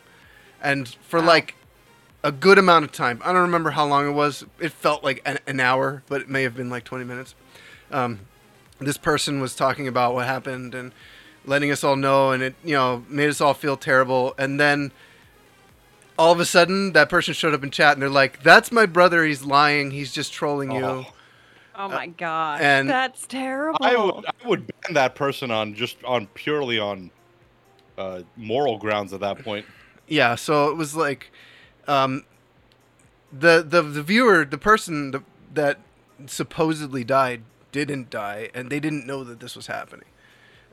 And for wow. like a good amount of time, I don't remember how long it was. It felt like an, an hour, but it may have been like twenty minutes. Um, this person was talking about what happened and letting us all know. And it, you know, made us all feel terrible. And then all of a sudden, that person showed up in chat, and they're like, that's my brother. He's lying. He's just trolling you. Oh, oh my God. And that's terrible. I would, I would ban that person on just on purely on uh, moral grounds at that point. Yeah, so it was like um, the, the the viewer, the person the, that supposedly died didn't die, and they didn't know that this was happening.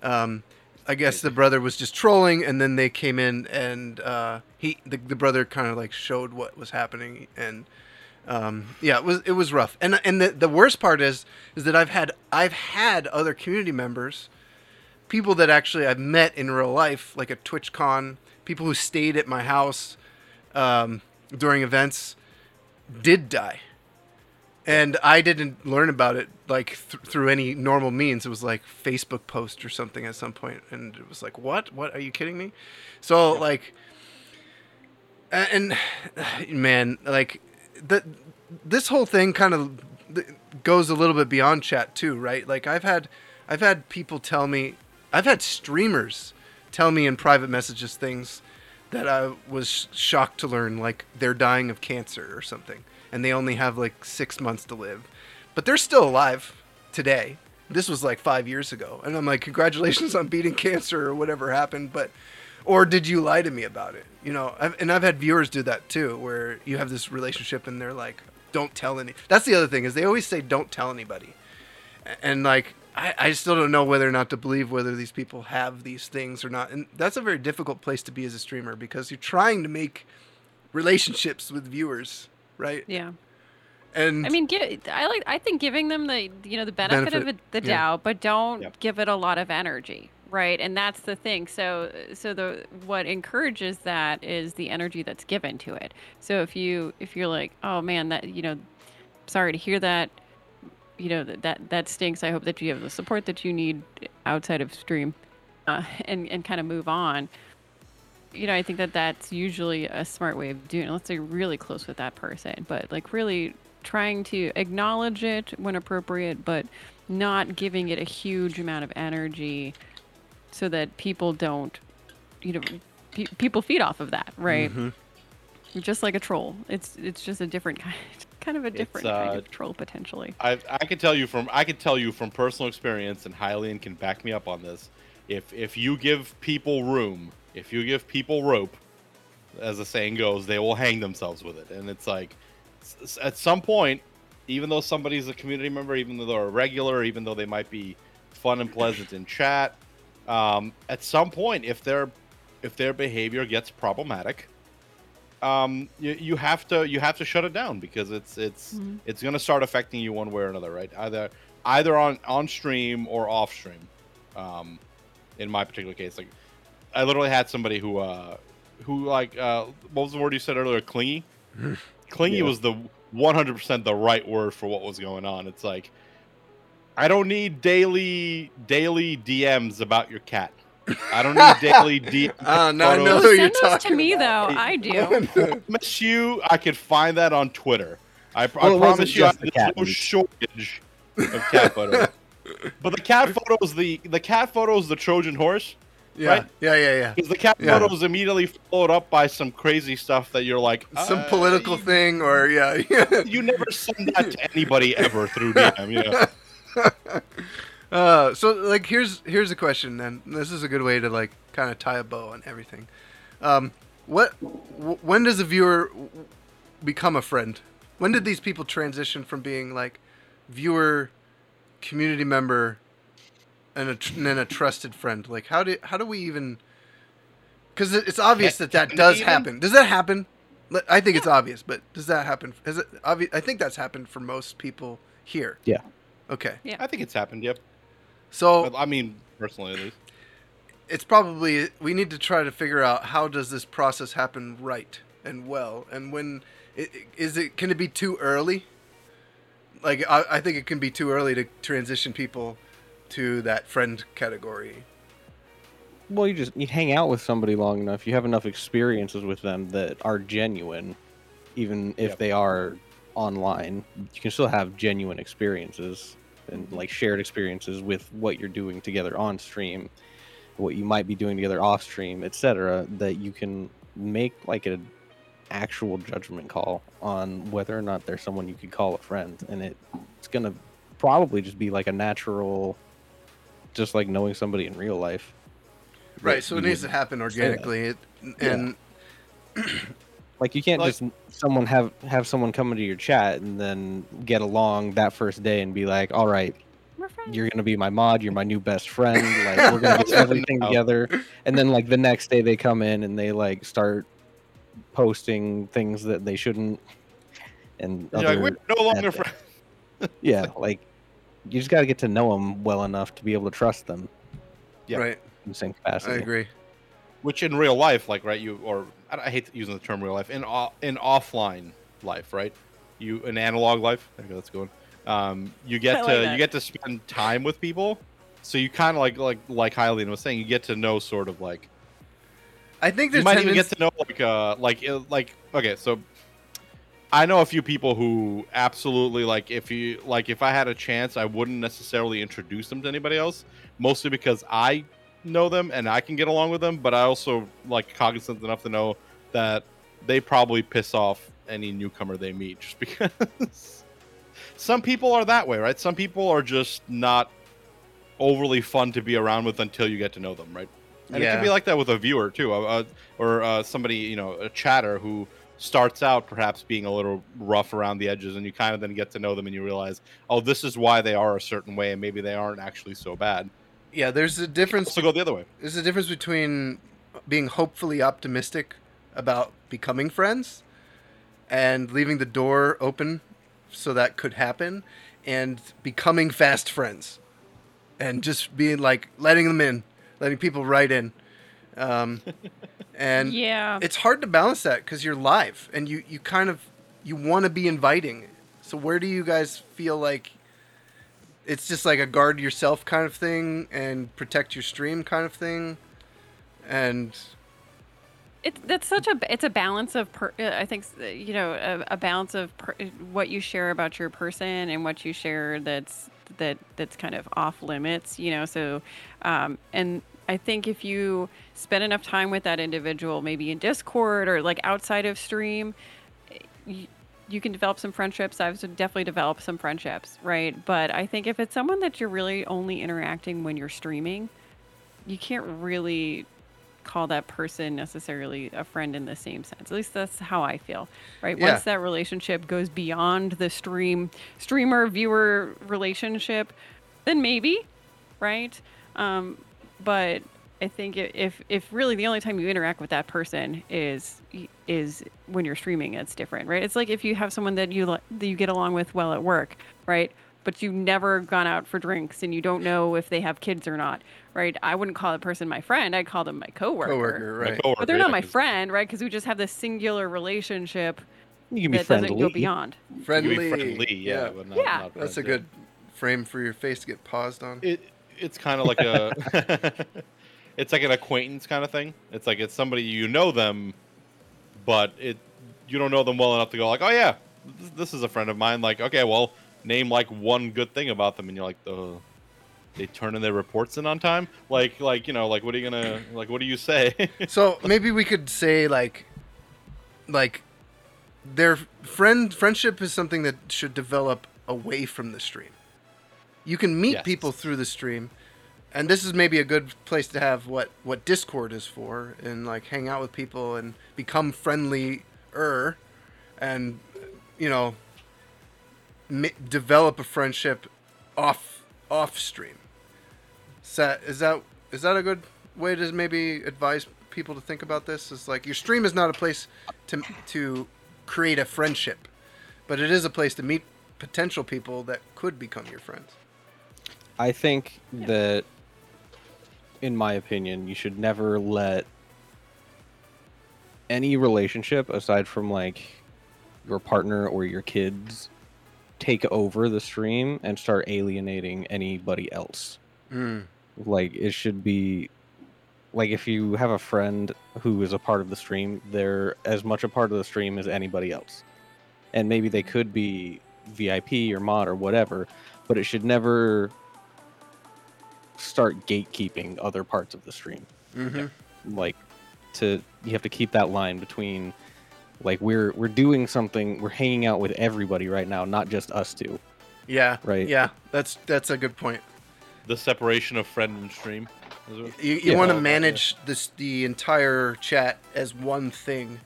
Um I guess the brother was just trolling, and then they came in, and uh, he the, the brother kind of like showed what was happening, and um, yeah, it was it was rough. And and the, the worst part is is that I've had I've had other community members, people that actually I've met in real life, like at TwitchCon, people who stayed at my house um, during events, did die, and I didn't learn about it. Like th- through any normal means, it was like Facebook post or something at some point, and it was like, what? What are you kidding me? So yeah. like, and man, like the this whole thing kind of goes a little bit beyond chat too, right? Like I've had, I've had people tell me, I've had streamers tell me in private messages things that I was shocked to learn, like they're dying of cancer or something, and they only have like six months to live. But they're still alive today. This was like five years ago. And I'm like, congratulations on beating cancer or whatever happened. But, or did you lie to me about it? You know, I've, and I've had viewers do that too, where you have this relationship and they're like, don't tell any. That's the other thing is they always say, don't tell anybody. And like, I, I still don't know whether or not to believe whether these people have these things or not. And that's a very difficult place to be as a streamer because you're trying to make relationships with viewers, right? Yeah. And I mean, give, I like. I think giving them the you know the benefit, benefit. of the doubt, yeah. but don't yeah. give it a lot of energy, right? And that's the thing. So, so the what encourages that is the energy that's given to it. So if you if you're like, oh man, that you know, sorry to hear that, you know that that, that stinks. I hope that you have the support that you need outside of stream, uh, and and kind of move on. You know, I think that that's usually a smart way of doing it. Let's say you're really close with that person, but like really trying to acknowledge it when appropriate, but not giving it a huge amount of energy so that people don't, you know, pe- people feed off of that, right? Mm-hmm. Just like a troll. It's it's just a different kind, kind of a different uh, kind of troll potentially. I I can tell you from I can tell you from personal experience, and Highland can back me up on this. if if you give people room, if you give people rope, as the saying goes, they will hang themselves with it. And it's like, at some point, even though somebody's a community member, even though they're a regular, even though they might be fun and pleasant in chat, um, at some point, if their if their behavior gets problematic, um, you, you have to you have to shut it down, because it's it's mm-hmm. it's going to start affecting you one way or another, right? Either either on, on stream or off stream. Um, in my particular case, like I literally had somebody who uh, who like uh, what was the word you said earlier? Clingy. Clingy yeah. was the one hundred percent the right word for what was going on. It's like, I don't need daily daily D Ms about your cat. I don't need daily D Ms. uh, no, I know who you're talking to me about. Though. I do. I promise you, I could find that on Twitter. I, well, I promise you, there's no shortage of cat photos. But the cat photos, the the cat photos, the Trojan horse. Yeah, right? yeah, yeah, yeah. Because the cat yeah. photos immediately followed up by some crazy stuff that you're like, uh, some political you, thing, or yeah, you never send that to anybody ever through D M. You know? uh, so like, here's here's a question, and this is a good way to like kind of tie a bow on everything. Um, what, w- when does a viewer become a friend? When did these people transition from being like viewer, community member, and, a tr- and then a trusted friend? Like, how do how do we even? Because it's obvious that that does happen. Does that happen? I think yeah. it's obvious, but does that happen? Is it obvious? I think that's happened for most people here. Yeah. Okay. Yeah. I think it's happened. Yep. So I mean, personally, at least, it's probably we need to try to figure out how does this process happen right and well, and when is it? Can it be too early? Like, I, I think it can be too early to transition people to that friend category. Well, you just you hang out with somebody long enough, you have enough experiences with them that are genuine, even if yep. they are online. You can still have genuine experiences and like shared experiences with what you're doing together on stream, what you might be doing together off stream, et cetera. That you can make like an actual judgment call on whether or not there's someone you could call a friend, and it it's gonna probably just be like a natural. Just like knowing somebody in real life. Right, so it needs to happen organically. It, and yeah. Like you can't like, just someone have, have someone come into your chat and then get along that first day and be like, all right, you're going to be my mod, you're my new best friend, like we're going to get everything no. together. And then like the next day they come in and they like start posting things that they shouldn't. And you're like, we're no longer friends. Yeah, like you just got to get to know them well enough to be able to trust them. Yeah. Right. In the same capacity. I agree. Which in real life, like, right, you, or I hate using the term real life, in in offline life, right? You, in analog life, there you go, that's a good one. Um, you get like to, that. you get to spend time with people. So you kind of like, like, like Hylian was saying, you get to know sort of like, I think there's you might tendency- even get to know like, uh, like, like, okay, so I know a few people who absolutely like if you like if I had a chance, I wouldn't necessarily introduce them to anybody else, mostly because I know them and I can get along with them. But I also like cognizant enough to know that they probably piss off any newcomer they meet just because some people are that way, right? Some people are just not overly fun to be around with until you get to know them, right? And yeah. it can be like that with a viewer too, uh, or uh, somebody, you know, a chatter who starts out perhaps being a little rough around the edges, and you kind of then get to know them and you realize, oh, this is why they are a certain way, and maybe they aren't actually so bad. Yeah, there's a difference. So go the other way. There's a difference between being hopefully optimistic about becoming friends and leaving the door open so that could happen, and becoming fast friends and just being like letting them in, letting people right in. Um, and yeah. it's hard to balance that because you're live and you, you kind of, you want to be inviting. So where do you guys feel like it's just like a guard yourself kind of thing and protect your stream kind of thing? And it's, that's such a, it's a balance of, per, I think, you know, a, a balance of per, what you share about your person and what you share that's, that that's kind of off limits, you know? So, um, and, I think if you spend enough time with that individual, maybe in Discord or like outside of stream, you, you can develop some friendships. I've definitely developed some friendships, right? But I think if it's someone that you're really only interacting when you're streaming, you can't really call that person necessarily a friend in the same sense. At least that's how I feel, right? Yeah. Once that relationship goes beyond the stream streamer viewer relationship, then maybe, right? Um, but I think if if really the only time you interact with that person is is when you're streaming, it's different, right? It's like if you have someone that you that you get along with well at work, right? But you've never gone out for drinks and you don't know if they have kids or not, right? I wouldn't call the person my friend. I'd call them my coworker. Coworker, right. My coworker, but they're not yeah, my friend, right? Because we just have this singular relationship you can be that friendly. Doesn't go beyond. Friendly. You can be friendly, yeah. Yeah. Not, yeah. Not that's a good frame for your face to get paused on. It, it's kind of like a... It's like an acquaintance kind of thing. It's like it's somebody you know them, but it you don't know them well enough to go like, oh, yeah, this, this is a friend of mine. Like, okay, well... Name like one good thing about them, and you're like, oh, they turn in their reports in on time. Like, like you know, like what are you gonna, like what do you say? So maybe we could say like, like, their friend friendship is something that should develop away from the stream. You can meet yes. people through the stream, and this is maybe a good place to have what what Discord is for, and like hang out with people and become friendlier, and you know. Develop a friendship off off stream. So is that is that a good way to maybe advise people to think about this? Is like your stream is not a place to to create a friendship, but it is a place to meet potential people that could become your friends. I think yeah. that, in my opinion, you should never let any relationship aside from like your partner or your kids take over the stream and start alienating anybody else. Mm. Like it should be like if you have a friend who is a part of the stream, they're as much a part of the stream as anybody else. And maybe they could be V I P or mod or whatever, but it should never start gatekeeping other parts of the stream. Mm-hmm. Like to you have to keep that line between Like we're we're doing something. We're hanging out with everybody right now, not just us two. Yeah. Right. Yeah. That's that's a good point. The separation of friend and stream. You you yeah. want to manage this the entire chat as one thing,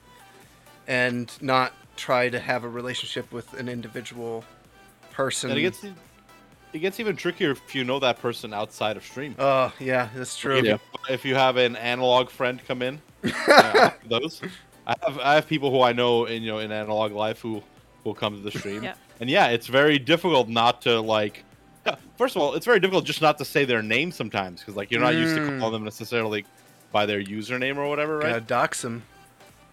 and not try to have a relationship with an individual person. And it gets it gets even trickier if you know that person outside of stream. Oh uh, yeah, that's true. If, yeah. if you have an analog friend come in, uh, those. I have I have people who I know in you know in analog life who will come to the stream, yeah. and yeah, it's very difficult not to like. First of all, it's very difficult just not to say their name sometimes because like you're not mm. used to calling them necessarily by their username or whatever, right? Gotta dox them.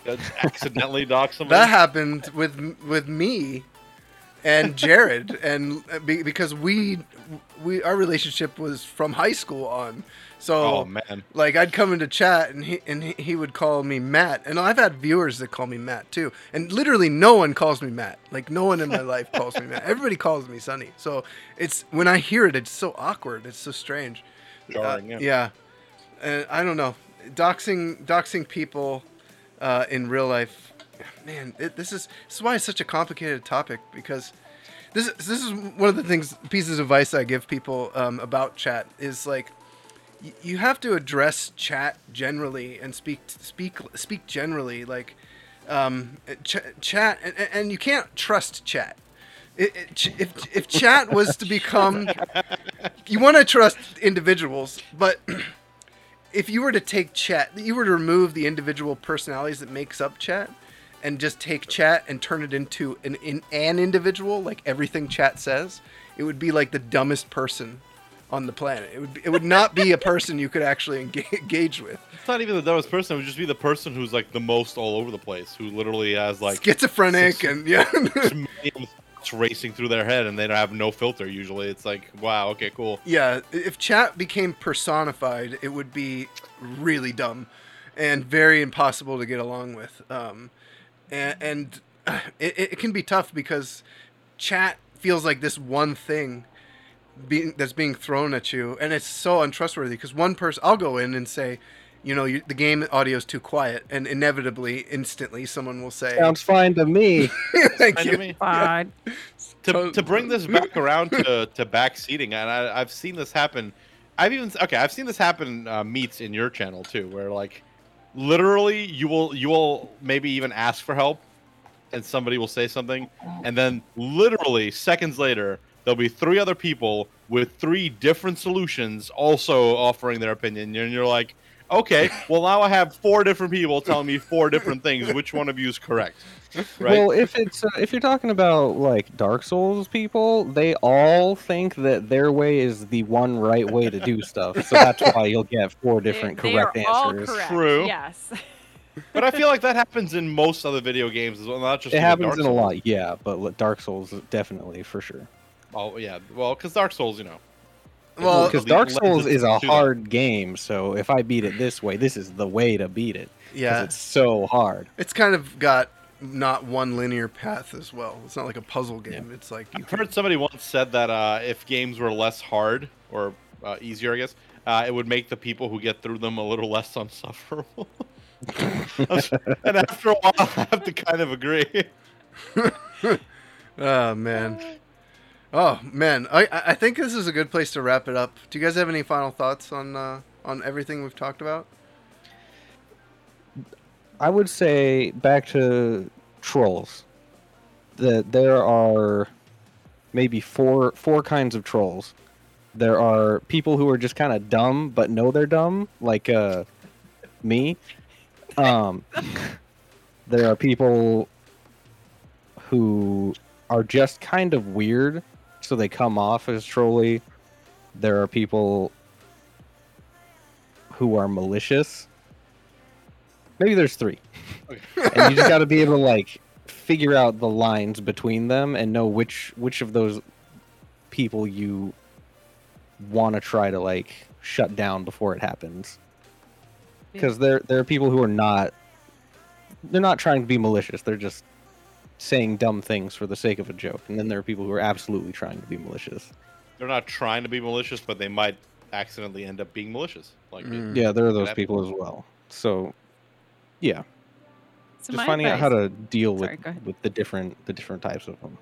Gotta accidentally dox them. That happened with with me and Jared, and because we we our relationship was from high school on. So, oh, man. Like, I'd come into chat, and he and he, he would call me Matt. And I've had viewers that call me Matt, too. And literally no one calls me Matt. Like, no one in my life calls me Matt. Everybody calls me Sonny. So, it's when I hear it, it's so awkward. It's so strange. Jarring, uh, yeah. And I don't know. Doxing doxing people uh, in real life. Man, it, this, is, this is why it's such a complicated topic. Because this, this is one of the things, pieces of advice I give people um, about chat is, like, you have to address chat generally and speak speak speak generally like um, ch- chat and, and you can't trust chat. It, it, ch- if if chat was to become, you want to trust individuals, but if you were to take chat, you were to remove the individual personalities that makes up chat, and just take chat and turn it into an in, an individual, like everything chat says, it would be like the dumbest person on the planet. It would be, it would not be a person you could actually engage with. It's not even the dumbest person. It would just be the person who's like the most all over the place, who literally has like schizophrenic six, and yeah, racing through their head, and they don't have no filter. Usually, it's like, wow, okay, cool. Yeah, if chat became personified, it would be really dumb and very impossible to get along with. Um, and and it, it can be tough because chat feels like this one thing. Being, that's being thrown at you, and it's so untrustworthy because one person, I'll go in and say, you know, you, the game audio is too quiet, and inevitably, instantly, someone will say, "Sounds fine to me." Thank fine you. To me. Fine. Yeah. To to bring this back around to to backseating, and I, I've seen this happen I've even okay. I've seen this happen uh, meets in your channel too, where like literally you will you will maybe even ask for help, and somebody will say something, and then literally seconds later there'll be three other people with three different solutions also offering their opinion, and you're like, okay, well now I have four different people telling me four different things. Which one of you is correct? Right? Well, if it's uh, if you're talking about like Dark Souls people, they all think that their way is the one right way to do stuff. So that's why you'll get four different they, correct they are answers. All correct. True. Yes. But I feel like that happens in most other video games as well. Not just it happens Dark in Souls. A lot, yeah. But Dark Souls definitely for sure. Oh yeah, well, because Dark Souls, you know. Well, because Dark Souls is a hard game, so if I beat it this way, this is the way to beat it. Yeah, it's so hard. It's kind of got not one linear path as well. It's not like a puzzle game. Yeah. It's like I've heard somebody once said that uh, if games were less hard or uh, easier, I guess uh, it would make the people who get through them a little less insufferable. And after a while, I have to kind of agree. Oh man. Oh man, I I think this is a good place to wrap it up. Do you guys have any final thoughts on uh, on everything we've talked about? I would say back to trolls. That there are maybe four four kinds of trolls. There are people who are just kind of dumb but know they're dumb, like uh, me. Um, there are people who are just kind of weird. So they come off as trolly. There are people who are malicious. Maybe there's three. Okay. And you just got to be able to like figure out the lines between them and know which which of those people you want to try to like shut down before it happens. Because there there are people who are not they're not trying to be malicious. They're just saying dumb things for the sake of a joke, and then there are people who are absolutely trying to be malicious. They're not trying to be malicious, but they might accidentally end up being malicious. Like mm. yeah, there are those people as well. So, yeah, so just finding advice. out how to deal Sorry, with with the different the different types of them.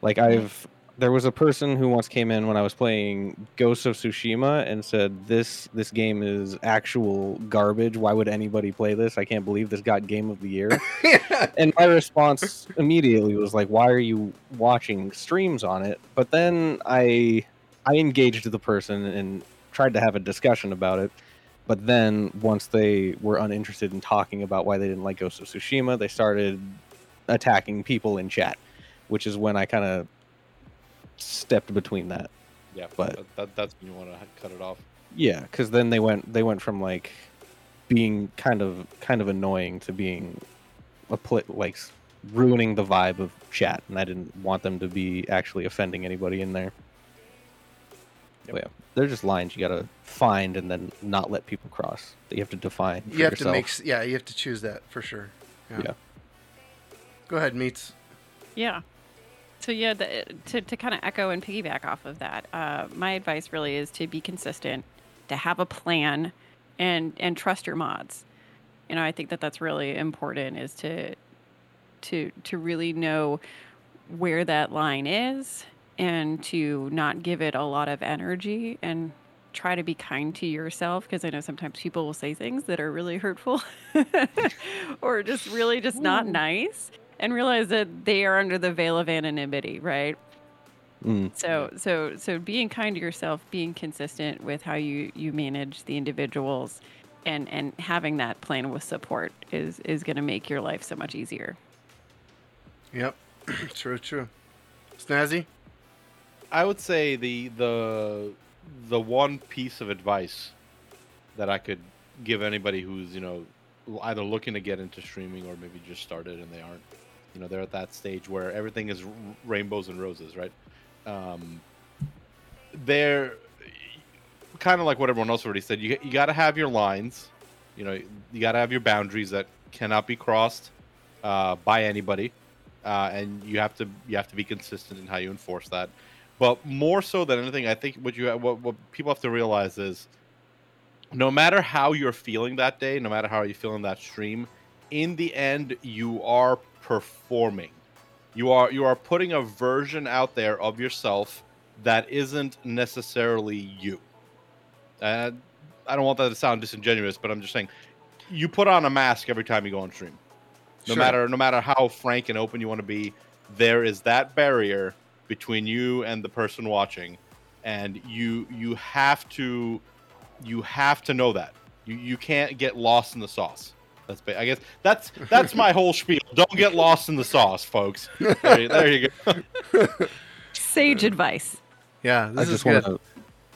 Like I've there was a person who once came in when I was playing Ghost of Tsushima and said this this game is actual garbage. Why would anybody play this? I can't believe this got Game of the Year. Yeah. And my response immediately was like, why are you watching streams on it? But then I I engaged the person and tried to have a discussion about it. But then once they were uninterested in talking about why they didn't like Ghost of Tsushima, they started attacking people in chat, which is when I kind of stepped between that. Yeah, but that, that, that's when you want to cut it off. Yeah, because then they went they went from like being kind of kind of annoying to being a pl- like ruining the vibe of chat, and I didn't want them to be actually offending anybody in there. Yep. Yeah, they're just lines you gotta find and then not let people cross. That you have to define. For you have yourself. to make yeah, you have to choose that for sure. Yeah. yeah. Go ahead, Meats. Yeah. So yeah, the, to to kind of echo and piggyback off of that, uh, my advice really is to be consistent, to have a plan, and and trust your mods. You know, I think that that's really important is to to to really know where that line is and to not give it a lot of energy and try to be kind to yourself, because I know sometimes people will say things that are really hurtful or just really just not nice. And realize that they are under the veil of anonymity, right? Mm. So, so, so being kind to yourself, being consistent with how you, you manage the individuals, and, and having that plan with support is is going to make your life so much easier. Yep, true, true. Snazzy, I would say the the the one piece of advice that I could give anybody who's you know either looking to get into streaming or maybe just started and they aren't. You know, they're at that stage where everything is r- rainbows and roses, right? Um, they're kind of like what everyone else already said. You you got to have your lines. You know, you got to have your boundaries that cannot be crossed uh, by anybody, uh, and you have to you have to be consistent in how you enforce that. But more so than anything, I think what you what, what people have to realize is, no matter how you're feeling that day, no matter how you're feeling that stream, in the end, you are performing. You are you are putting a version out there of yourself that isn't necessarily you. Uh, I don't want that to sound disingenuous, but I'm just saying, you put on a mask every time you go on stream. No sure. matter no matter how frank and open you want to be, there is that barrier between you and the person watching, and you you have to you have to know that. You you can't get lost in the sauce. That's I guess that's that's my whole spiel. Don't get lost in the sauce, folks. There, there you go. Sage advice. Yeah, this I just want to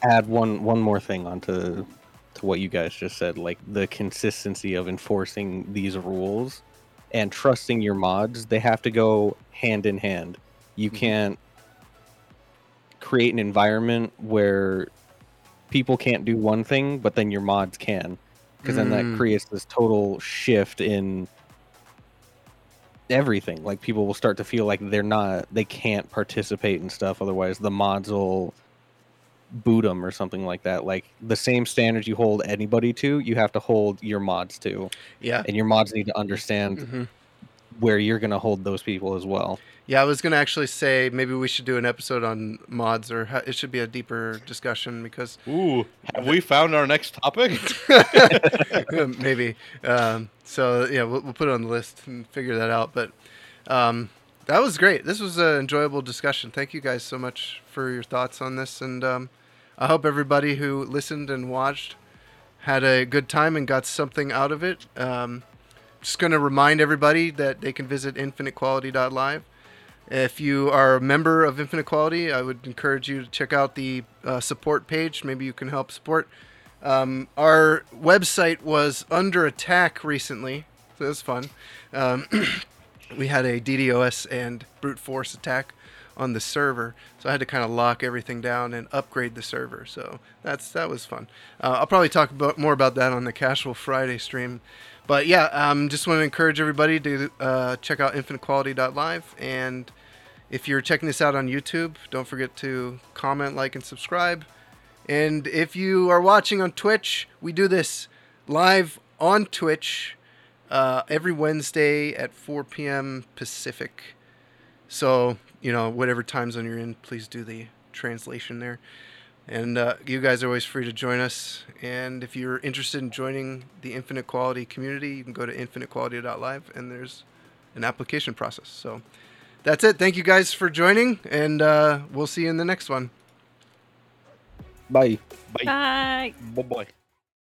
add one one more thing onto to what you guys just said, like the consistency of enforcing these rules and trusting your mods. They have to go hand in hand. You mm-hmm. can't create an environment where people can't do one thing, but then your mods can. Because mm. then that creates this total shift in everything. Like, people will start to feel like they're not, they can't participate in stuff. Otherwise, the mods will boot them or something like that. Like, the same standards you hold anybody to, you have to hold your mods to. Yeah. And your mods need to understand mm-hmm. where you're going to hold those people as well. Yeah, I was going to actually say maybe we should do an episode on mods, or how, it should be a deeper discussion because... Ooh, have we found our next topic? Maybe. Um, so, yeah, we'll, we'll put it on the list and figure that out. But um, that was great. This was an enjoyable discussion. Thank you guys so much for your thoughts on this. And um, I hope everybody who listened and watched had a good time and got something out of it. Um, just going to remind everybody that they can visit Infinite Quality dot Live. If you are a member of Infinite Quality, I would encourage you to check out the uh, support page. Maybe you can help support. Um, our website was under attack recently, so it was fun. Um, we had a D dos and brute force attack on the server, so I had to kind of lock everything down and upgrade the server. So that's that was fun. Uh, I'll probably talk about, more about that on the Casual Friday stream. But yeah, um, just want to encourage everybody to uh, check out Infinite Quality dot Live. And if you're checking this out on YouTube, don't forget to comment, like, and subscribe. And if you are watching on Twitch, we do this live on Twitch uh, every Wednesday at four p.m. Pacific. So, you know, whatever time zone you're in, please do the translation there. And uh, you guys are always free to join us. And if you're interested in joining the Infinite Quality community, you can go to Infinite Quality dot Live, and there's an application process. So that's it. Thank you guys for joining, and uh, we'll see you in the next one. Bye. Bye. Bye. Bye-bye.